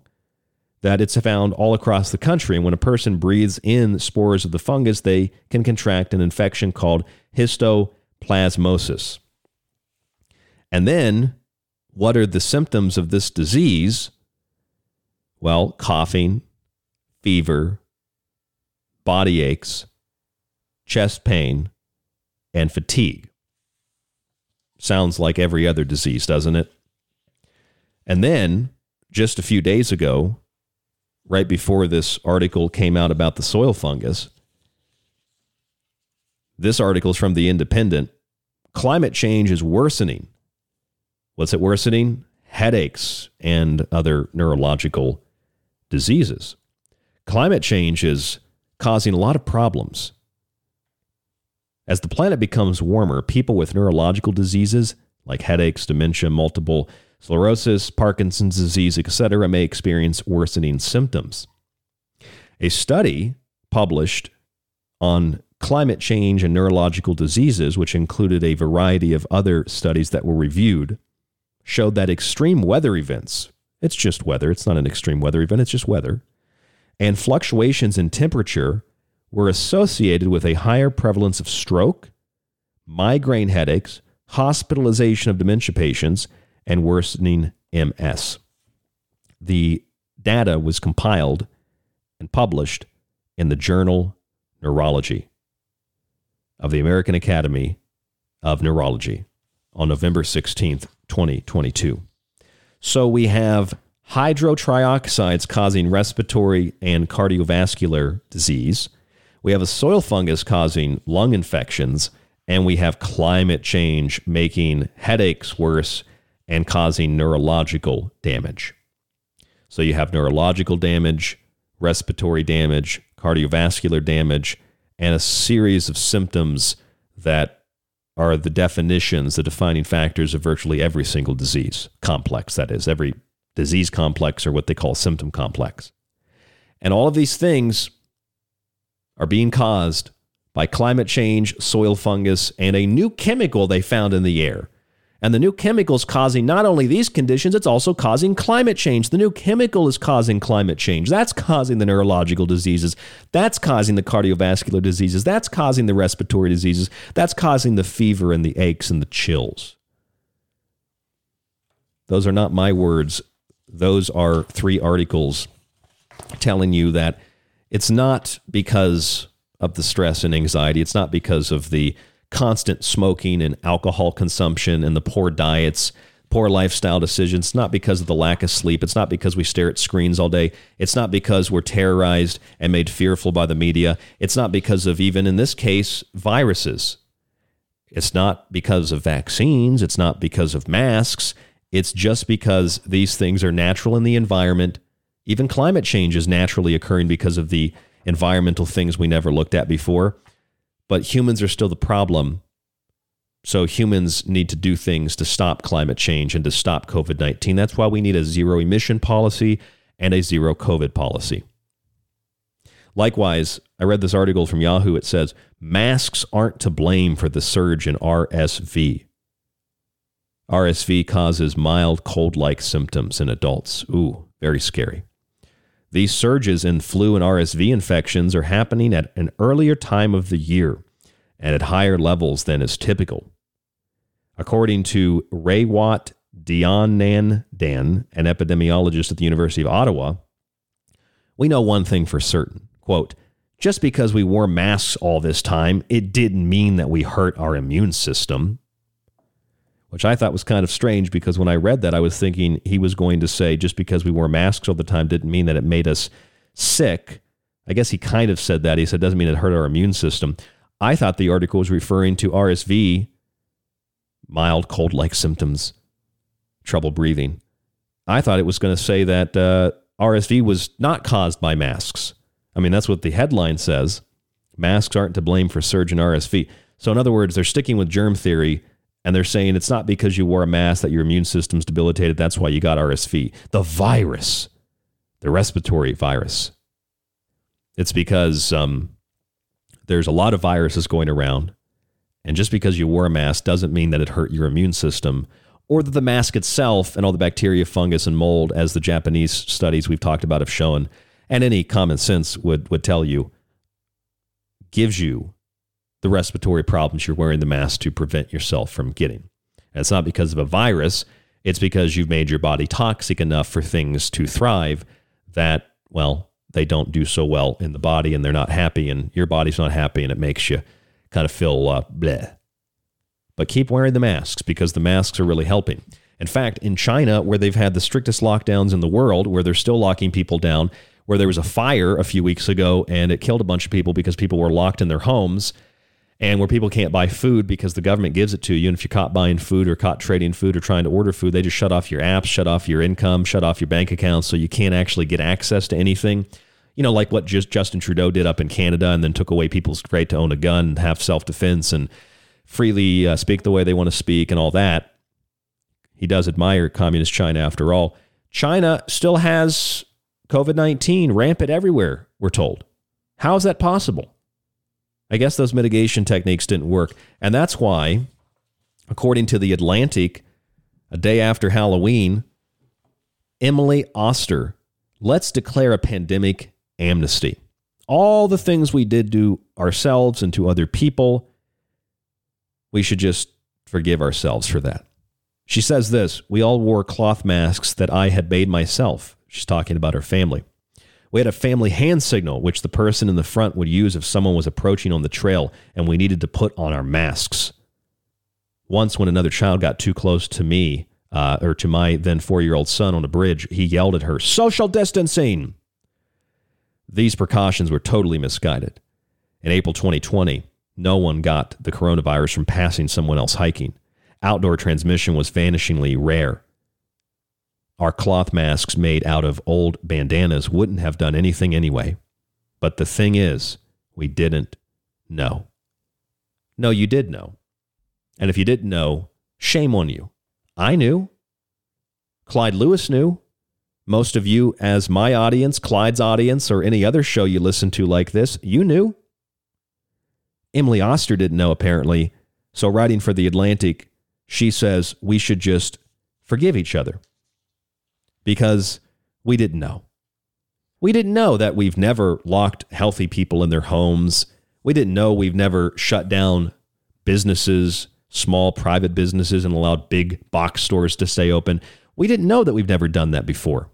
that it's found all across the country. And when a person breathes in spores of the fungus, they can contract an infection called histoplasmosis. And then, what are the symptoms of this disease? Well, coughing, fever, body aches, chest pain, and fatigue. Sounds like every other disease, doesn't it? And then, just a few days ago, right before this article came out about the soil fungus, this article is from The Independent. Climate change is worsening. What's it worsening? Headaches and other neurological diseases. Climate change is causing a lot of problems. As the planet becomes warmer, people with neurological diseases like headaches, dementia, multiple sclerosis, Parkinson's disease, et cetera may experience worsening symptoms. A study published on climate change and neurological diseases, which included a variety of other studies that were reviewed, showed that extreme weather events, it's just weather, it's not an extreme weather event, it's just weather, and fluctuations in temperature were associated with a higher prevalence of stroke, migraine headaches, hospitalization of dementia patients, and worsening M S. The data was compiled and published in the journal Neurology of the American Academy of Neurology on November sixteenth, twenty twenty-two. So we have hydrotrioxides causing respiratory and cardiovascular disease. We have a soil fungus causing lung infections, and we have climate change making headaches worse and causing neurological damage. So you have neurological damage, respiratory damage, cardiovascular damage, and a series of symptoms that are the definitions, the defining factors of virtually every single disease complex, that is, every disease complex or what they call symptom complex. And all of these things are being caused by climate change, soil fungus, and a new chemical they found in the air. And the new chemical is causing not only these conditions, it's also causing climate change. The new chemical is causing climate change. That's causing the neurological diseases. That's causing the cardiovascular diseases. That's causing the respiratory diseases. That's causing the fever and the aches and the chills. Those are not my words. Those are three articles telling you that it's not because of the stress and anxiety. It's not because of the constant smoking and alcohol consumption and the poor diets, poor lifestyle decisions. It's not because of the lack of sleep. It's not because we stare at screens all day. It's not because we're terrorized and made fearful by the media. It's not because of, even in this case, viruses. It's not because of vaccines. It's not because of masks. It's just because these things are natural in the environment. Even climate change is naturally occurring because of the environmental things we never looked at before. But humans are still the problem. So humans need to do things to stop climate change and to stop COVID nineteen. That's why we need a zero emission policy and a zero COVID policy. Likewise, I read this article from Yahoo. It says, masks aren't to blame for the surge in R S V. R S V causes mild cold-like symptoms in adults. Ooh, very scary. These surges in flu and R S V infections are happening at an earlier time of the year and at higher levels than is typical. According to Raywat Dionandan, an epidemiologist at the University of Ottawa, we know one thing for certain, quote, just because we wore masks all this time, it didn't mean that we hurt our immune system, which I thought was kind of strange because when I read that, I was thinking he was going to say just because we wore masks all the time didn't mean that it made us sick. I guess he kind of said that. He said it doesn't mean it hurt our immune system. I thought the article was referring to R S V, mild cold-like symptoms, trouble breathing. I thought it was going to say that uh, R S V was not caused by masks. I mean, that's what the headline says. Masks aren't to blame for surge in R S V. So in other words, they're sticking with germ theory. And they're saying it's not because you wore a mask that your immune system's debilitated. That's why you got R S V. The virus, the respiratory virus. It's because um, there's a lot of viruses going around. And just because you wore a mask doesn't mean that it hurt your immune system or that the mask itself and all the bacteria, fungus, and mold, as the Japanese studies we've talked about have shown, and any common sense would, would tell you, gives you the respiratory problems you're wearing the mask to prevent yourself from getting. And it's not because of a virus. It's because you've made your body toxic enough for things to thrive that, well, they don't do so well in the body, and they're not happy, and your body's not happy, and it makes you kind of feel uh, bleh. But keep wearing the masks, because the masks are really helping. In fact, in China, where they've had the strictest lockdowns in the world, where they're still locking people down, where there was a fire a few weeks ago and it killed a bunch of people because people were locked in their homes, and where people can't buy food because the government gives it to you. And if you're caught buying food or caught trading food or trying to order food, they just shut off your apps, shut off your income, shut off your bank accounts, so you can't actually get access to anything. You know, like what just Justin Trudeau did up in Canada, and then took away people's right to own a gun and have self-defense and freely uh, speak the way they want to speak and all that. He does admire communist China after all. China still has covid nineteen rampant everywhere, we're told. How is that possible? I guess those mitigation techniques didn't work. And that's why, according to The Atlantic, a day after Halloween, Emily Oster, let's declare a pandemic amnesty. All the things we did to ourselves and to other people, we should just forgive ourselves for that. She says this: we all wore cloth masks that I had made myself. She's talking about her family. We had a family hand signal, which the person in the front would use if someone was approaching on the trail, and we needed to put on our masks. Once, when another child got too close to me, uh, or to my then four-year-old son on a bridge, he yelled at her, "Social distancing!" These precautions were totally misguided. In April twenty twenty, no one got the coronavirus from passing someone else hiking. Outdoor transmission was vanishingly rare. Our cloth masks made out of old bandanas wouldn't have done anything anyway. But the thing is, we didn't know. No, you did know. And if you didn't know, shame on you. I knew. Clyde Lewis knew. Most of you, as my audience, Clyde's audience, or any other show you listen to like this, you knew. Emily Oster didn't know, apparently. So writing for The Atlantic, she says we should just forgive each other, because we didn't know. We didn't know that we've never locked healthy people in their homes. We didn't know we've never shut down businesses, small private businesses, and allowed big box stores to stay open. We didn't know that we've never done that before.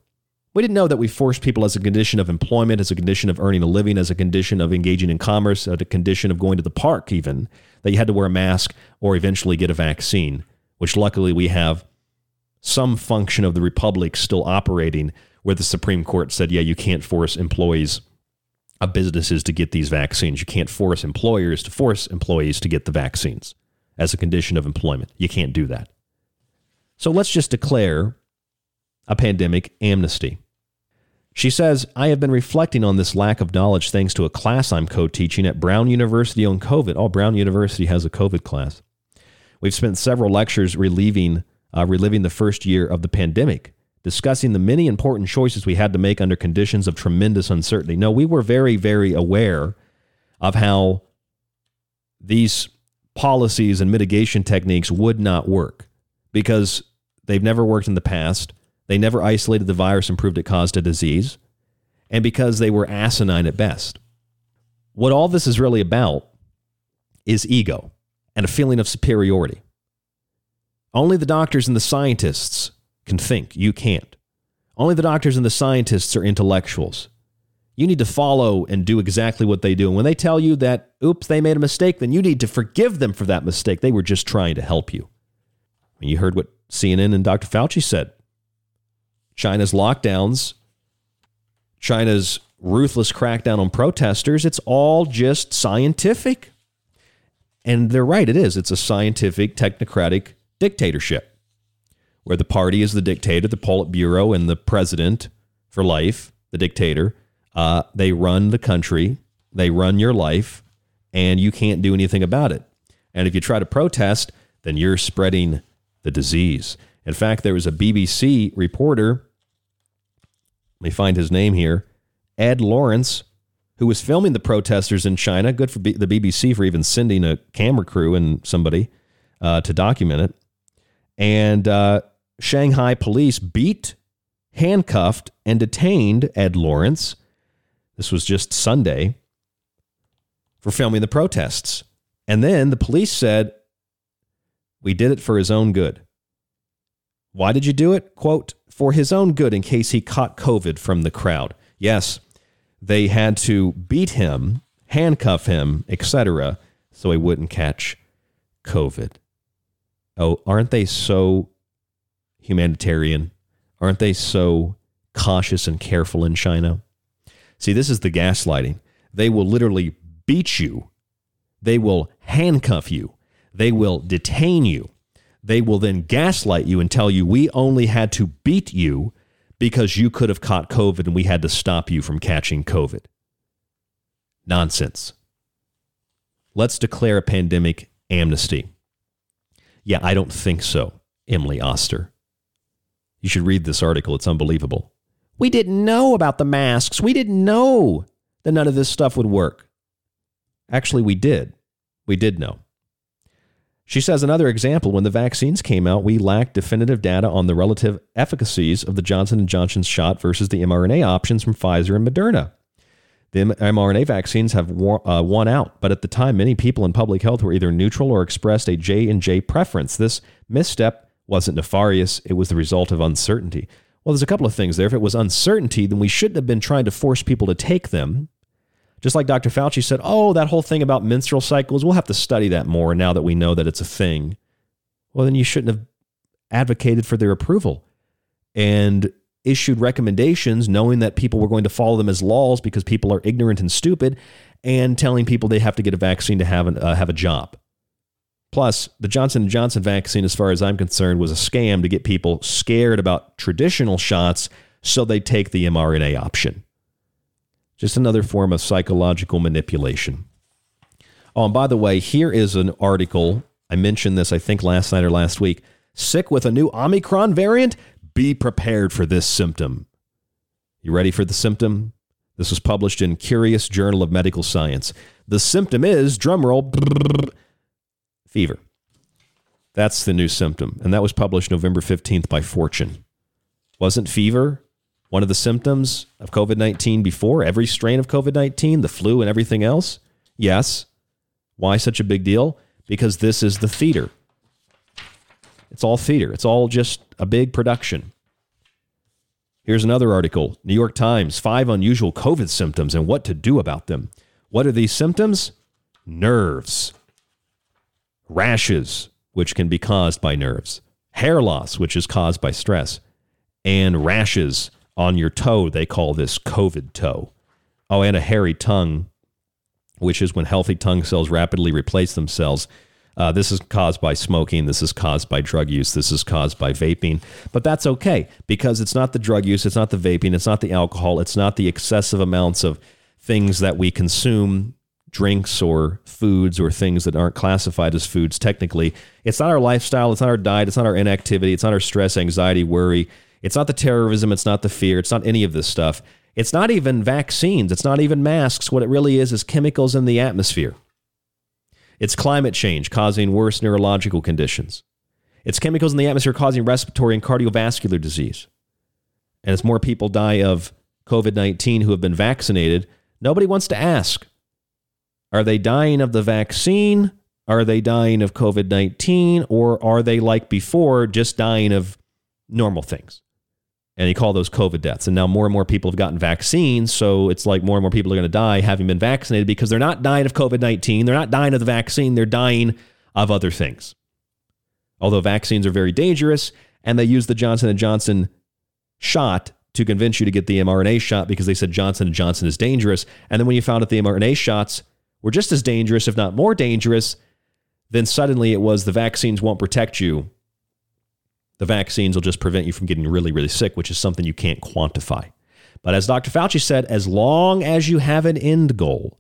We didn't know that we forced people as a condition of employment, as a condition of earning a living, as a condition of engaging in commerce, as a condition of going to the park even, that you had to wear a mask or eventually get a vaccine, which luckily we have some function of the republic still operating, where the Supreme Court said, yeah, you can't force employees of businesses to get these vaccines. You can't force employers to force employees to get the vaccines as a condition of employment. You can't do that. So let's just declare a pandemic amnesty. She says, I have been reflecting on this lack of knowledge thanks to a class I'm co-teaching at Brown University on COVID. Oh, Brown University has a COVID class. We've spent several lectures relieving Uh, reliving the first year of the pandemic, discussing the many important choices we had to make under conditions of tremendous uncertainty. No, we were very, very aware of how these policies and mitigation techniques would not work, because they've never worked in the past. They never isolated the virus and proved it caused a disease, and because they were asinine at best. What all this is really about is ego and a feeling of superiority. Only the doctors and the scientists can think. You can't. Only the doctors and the scientists are intellectuals. You need to follow and do exactly what they do. And when they tell you that, oops, they made a mistake, then you need to forgive them for that mistake. They were just trying to help you. And you heard what C N N and Doctor Fauci said. China's lockdowns, China's ruthless crackdown on protesters, it's all just scientific. And they're right, it is. It's a scientific, technocratic dictatorship, where the party is the dictator, the Politburo and the president for life, the dictator. Uh, they run the country, they run your life, and you can't do anything about it. And if you try to protest, then you're spreading the disease. In fact, there was a B B C reporter, let me find his name here, Ed Lawrence, who was filming the protesters in China. Good for B- the B B C for even sending a camera crew and somebody uh, to document it. And uh, Shanghai police beat, handcuffed, and detained Ed Lawrence. This was just Sunday, for filming the protests. And then the police said, we did it for his own good. Why did you do it? Quote, for his own good, in case he caught COVID from the crowd. Yes, they had to beat him, handcuff him, et cetera, so he wouldn't catch COVID. Oh, aren't they so humanitarian? Aren't they so cautious and careful in China? See, this is the gaslighting. They will literally beat you. They will handcuff you. They will detain you. They will then gaslight you and tell you, we only had to beat you because you could have caught COVID and we had to stop you from catching COVID. Nonsense. Let's declare a pandemic amnesty. Yeah, I don't think so, Emily Oster. You should read this article. It's unbelievable. We didn't know about the masks. We didn't know that none of this stuff would work. Actually, we did. We did know. She says another example, when the vaccines came out, we lacked definitive data on the relative efficacies of the Johnson and Johnson's shot versus the mRNA options from Pfizer and Moderna. The mRNA vaccines have won out, but at the time, many people in public health were either neutral or expressed a J and J preference. This misstep wasn't nefarious. It was the result of uncertainty. Well, there's a couple of things there. If it was uncertainty, then we shouldn't have been trying to force people to take them. Just like Doctor Fauci said, oh, that whole thing about menstrual cycles, we'll have to study that more now that we know that it's a thing. Well, then you shouldn't have advocated for their approval and issued recommendations knowing that people were going to follow them as laws because people are ignorant and stupid, and telling people they have to get a vaccine to have, an, uh, have a job. Plus, the Johnson and Johnson vaccine, as far as I'm concerned, was a scam to get people scared about traditional shots so they take the mRNA option. Just another form of psychological manipulation. Oh, and by the way, here is an article. I mentioned this, I think, last night or last week. Sick with a new Omicron variant? Be prepared for this symptom. You ready for the symptom? This was published in Curious Journal of Medical Science. The symptom is, drumroll, fever. That's the new symptom. And that was published November fifteenth by Fortune. Wasn't fever one of the symptoms of COVID nineteen before? Every strain of COVID nineteen, the flu and everything else? Yes. Why such a big deal? Because this is the theater. It's all theater. It's all just a big production. Here's another article. New York Times, five unusual COVID symptoms and what to do about them. What are these symptoms? Nerves. Rashes, which can be caused by nerves. Hair loss, which is caused by stress. And rashes on your toe, they call this COVID toe. Oh, and a hairy tongue, which is when healthy tongue cells rapidly replace themselves. Uh, this is caused by smoking. This is caused by drug use. This is caused by vaping. But that's okay, because it's not the drug use. It's not the vaping. It's not the alcohol. It's not the excessive amounts of things that we consume, drinks or foods or things that aren't classified as foods technically. It's not our lifestyle. It's not our diet. It's not our inactivity. It's not our stress, anxiety, worry. It's not the terrorism. It's not the fear. It's not any of this stuff. It's not even vaccines. It's not even masks. What it really is is chemicals in the atmosphere. It's climate change causing worse neurological conditions. It's chemicals in the atmosphere causing respiratory and cardiovascular disease. And as more people die of COVID nineteen who have been vaccinated, nobody wants to ask, are they dying of the vaccine? Are they dying of COVID nineteen? Or are they, like before, just dying of normal things? And you call those COVID deaths. And now more and more people have gotten vaccines. So it's like more and more people are going to die having been vaccinated, because they're not dying of COVID nineteen. They're not dying of the vaccine. They're dying of other things. Although vaccines are very dangerous, and they use the Johnson and Johnson shot to convince you to get the mRNA shot because they said Johnson and Johnson is dangerous. And then when you found out the mRNA shots were just as dangerous, if not more dangerous, then suddenly it was the vaccines won't protect you. The vaccines will just prevent you from getting really, really sick, which is something you can't quantify. But as Doctor Fauci said, as long as you have an end goal,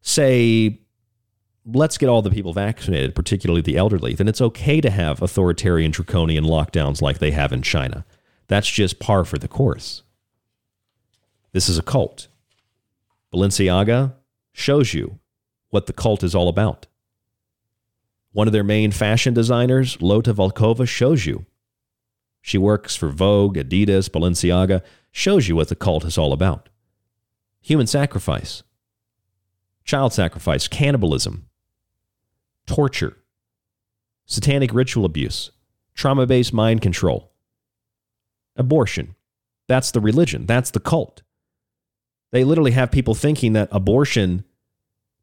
say, let's get all the people vaccinated, particularly the elderly, then it's okay to have authoritarian, draconian lockdowns like they have in China. That's just par for the course. This is a cult. Balenciaga shows you what the cult is all about. One of their main fashion designers, Lotta Volkova, shows you. She works for Vogue, Adidas, Balenciaga, shows you what the cult is all about. Human sacrifice, child sacrifice, cannibalism, torture, satanic ritual abuse, trauma-based mind control, abortion. That's the religion. That's the cult. They literally have people thinking that abortion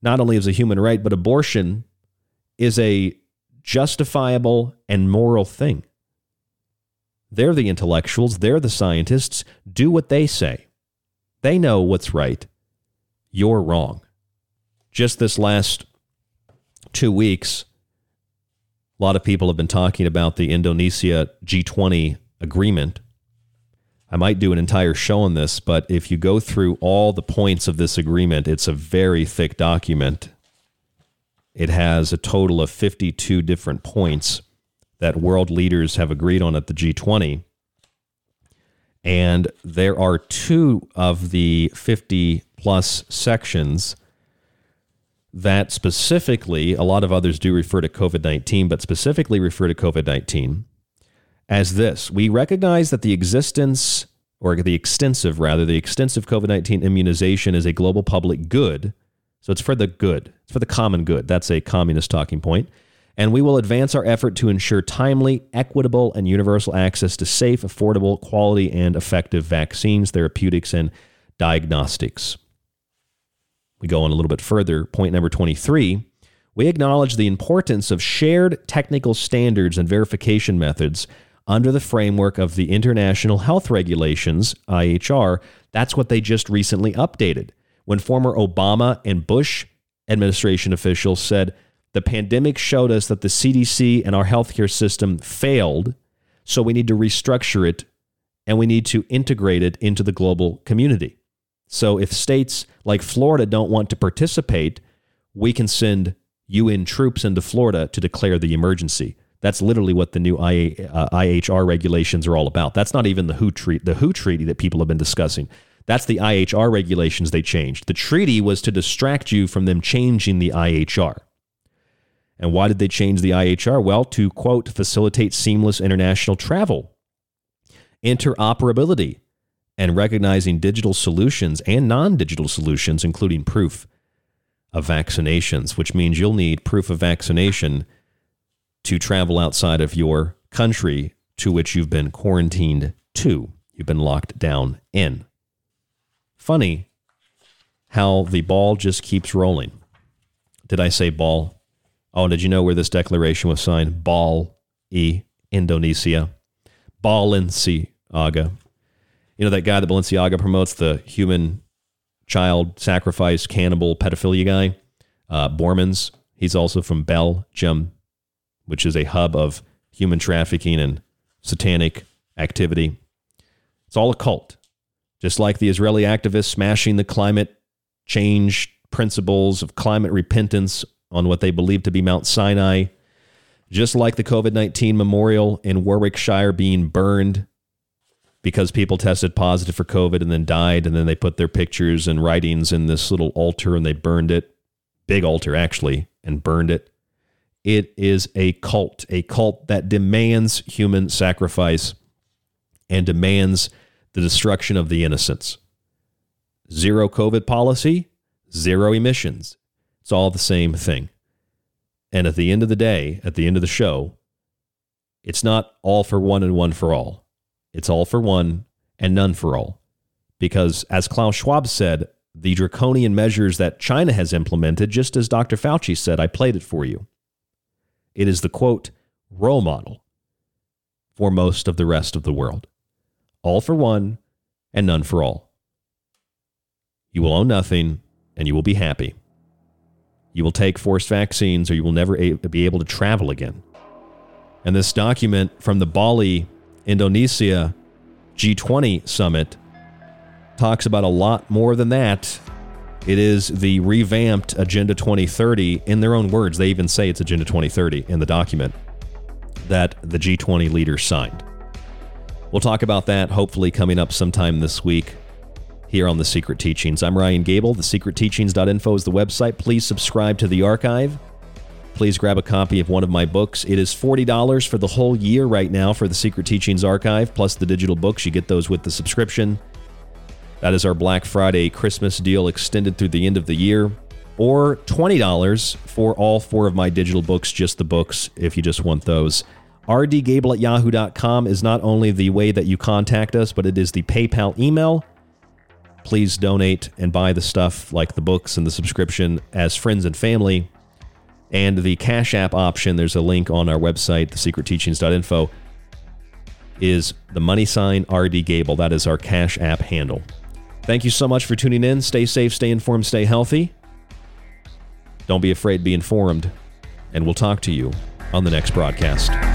not only is a human right, but abortion is a justifiable and moral thing. They're the intellectuals. They're the scientists. Do what they say. They know what's right. You're wrong. Just this last two weeks, a lot of people have been talking about the Indonesia G twenty agreement. I might do an entire show on this, but if you go through all the points of this agreement, it's a very thick document. It has a total of fifty-two different points that world leaders have agreed on at the G twenty. And there are two of the fifty-plus sections that specifically, a lot of others do refer to COVID nineteen, but specifically refer to COVID nineteen as this. We recognize that the existence, or the extensive, rather, the extensive COVID nineteen immunization is a global public good. So it's for the good. It's for the common good. That's a communist talking point. And we will advance our effort to ensure timely, equitable, and universal access to safe, affordable, quality, and effective vaccines, therapeutics, and diagnostics. We go on a little bit further. Point number twenty-three, we acknowledge the importance of shared technical standards and verification methods under the framework of the International Health Regulations, I H R. That's what they just recently updated when former Obama and Bush administration officials said, the pandemic showed us that the C D C and our healthcare system failed, so we need to restructure it, and we need to integrate it into the global community. So if states like Florida don't want to participate, we can send U N troops into Florida to declare the emergency. That's literally what the new I H R regulations are all about. That's not even the W H O treaty, the W H O treaty that people have been discussing. That's the I H R regulations they changed. The treaty was to distract you from them changing the I H R. And why did they change the I H R? Well, to, quote, facilitate seamless international travel, interoperability, and recognizing digital solutions and non-digital solutions, including proof of vaccinations, which means you'll need proof of vaccination to travel outside of your country to which you've been quarantined to, you've been locked down in. Funny how the ball just keeps rolling. Did I say ball? Oh, did you know where this declaration was signed? Bali, Indonesia. Balenciaga. You know that guy that Balenciaga promotes, the human child sacrifice, cannibal, pedophilia guy? Uh, Bormans. He's also from Belgium, which is a hub of human trafficking and satanic activity. It's all a cult. Just like the Israeli activists smashing the climate change principles of climate repentance on what they believe to be Mount Sinai, just like the COVID nineteen memorial in Warwickshire being burned because people tested positive for COVID and then died, and then they put their pictures and writings in this little altar and they burned it, big altar actually, and burned it. It is a cult, a cult that demands human sacrifice and demands the destruction of the innocents. Zero COVID policy, zero emissions. It's all the same thing. And at the end of the day, at the end of the show, it's not all for one and one for all. It's all for one and none for all. Because as Klaus Schwab said, the draconian measures that China has implemented, just as Doctor Fauci said, I played it for you. It is the, quote, role model for most of the rest of the world. All for one and none for all. You will own nothing and you will be happy. You will take forced vaccines or you will never be able to travel again. And this document from the Bali, Indonesia G twenty summit talks about a lot more than that. It is the revamped Agenda twenty thirty. In their own words, they even say it's Agenda twenty thirty in the document that the G twenty leaders signed. We'll talk about that hopefully coming up sometime this week. Here on The Secret Teachings. I'm Ryan Gable. the secret teachings dot info is the website. Please subscribe to the archive. please grab a copy of one of my books. It is forty dollars for the whole year right now for the Secret Teachings Archive, plus the digital books. You get those with the subscription. That is our Black Friday Christmas deal extended through the end of the year. Or twenty dollars for all four of my digital books, just the books, if you just want those. rdgable at yahoo dot com is not only the way that you contact us, but it is the PayPal email. Please donate and buy the stuff like the books and the subscription as friends and family. And the Cash App option, there's a link on our website, the secret teachings dot info, is the money sign rdgable. That is our Cash App handle. Thank you so much for tuning in. Stay safe, stay informed, stay healthy. Don't be afraid, be informed. And we'll talk to you on the next broadcast.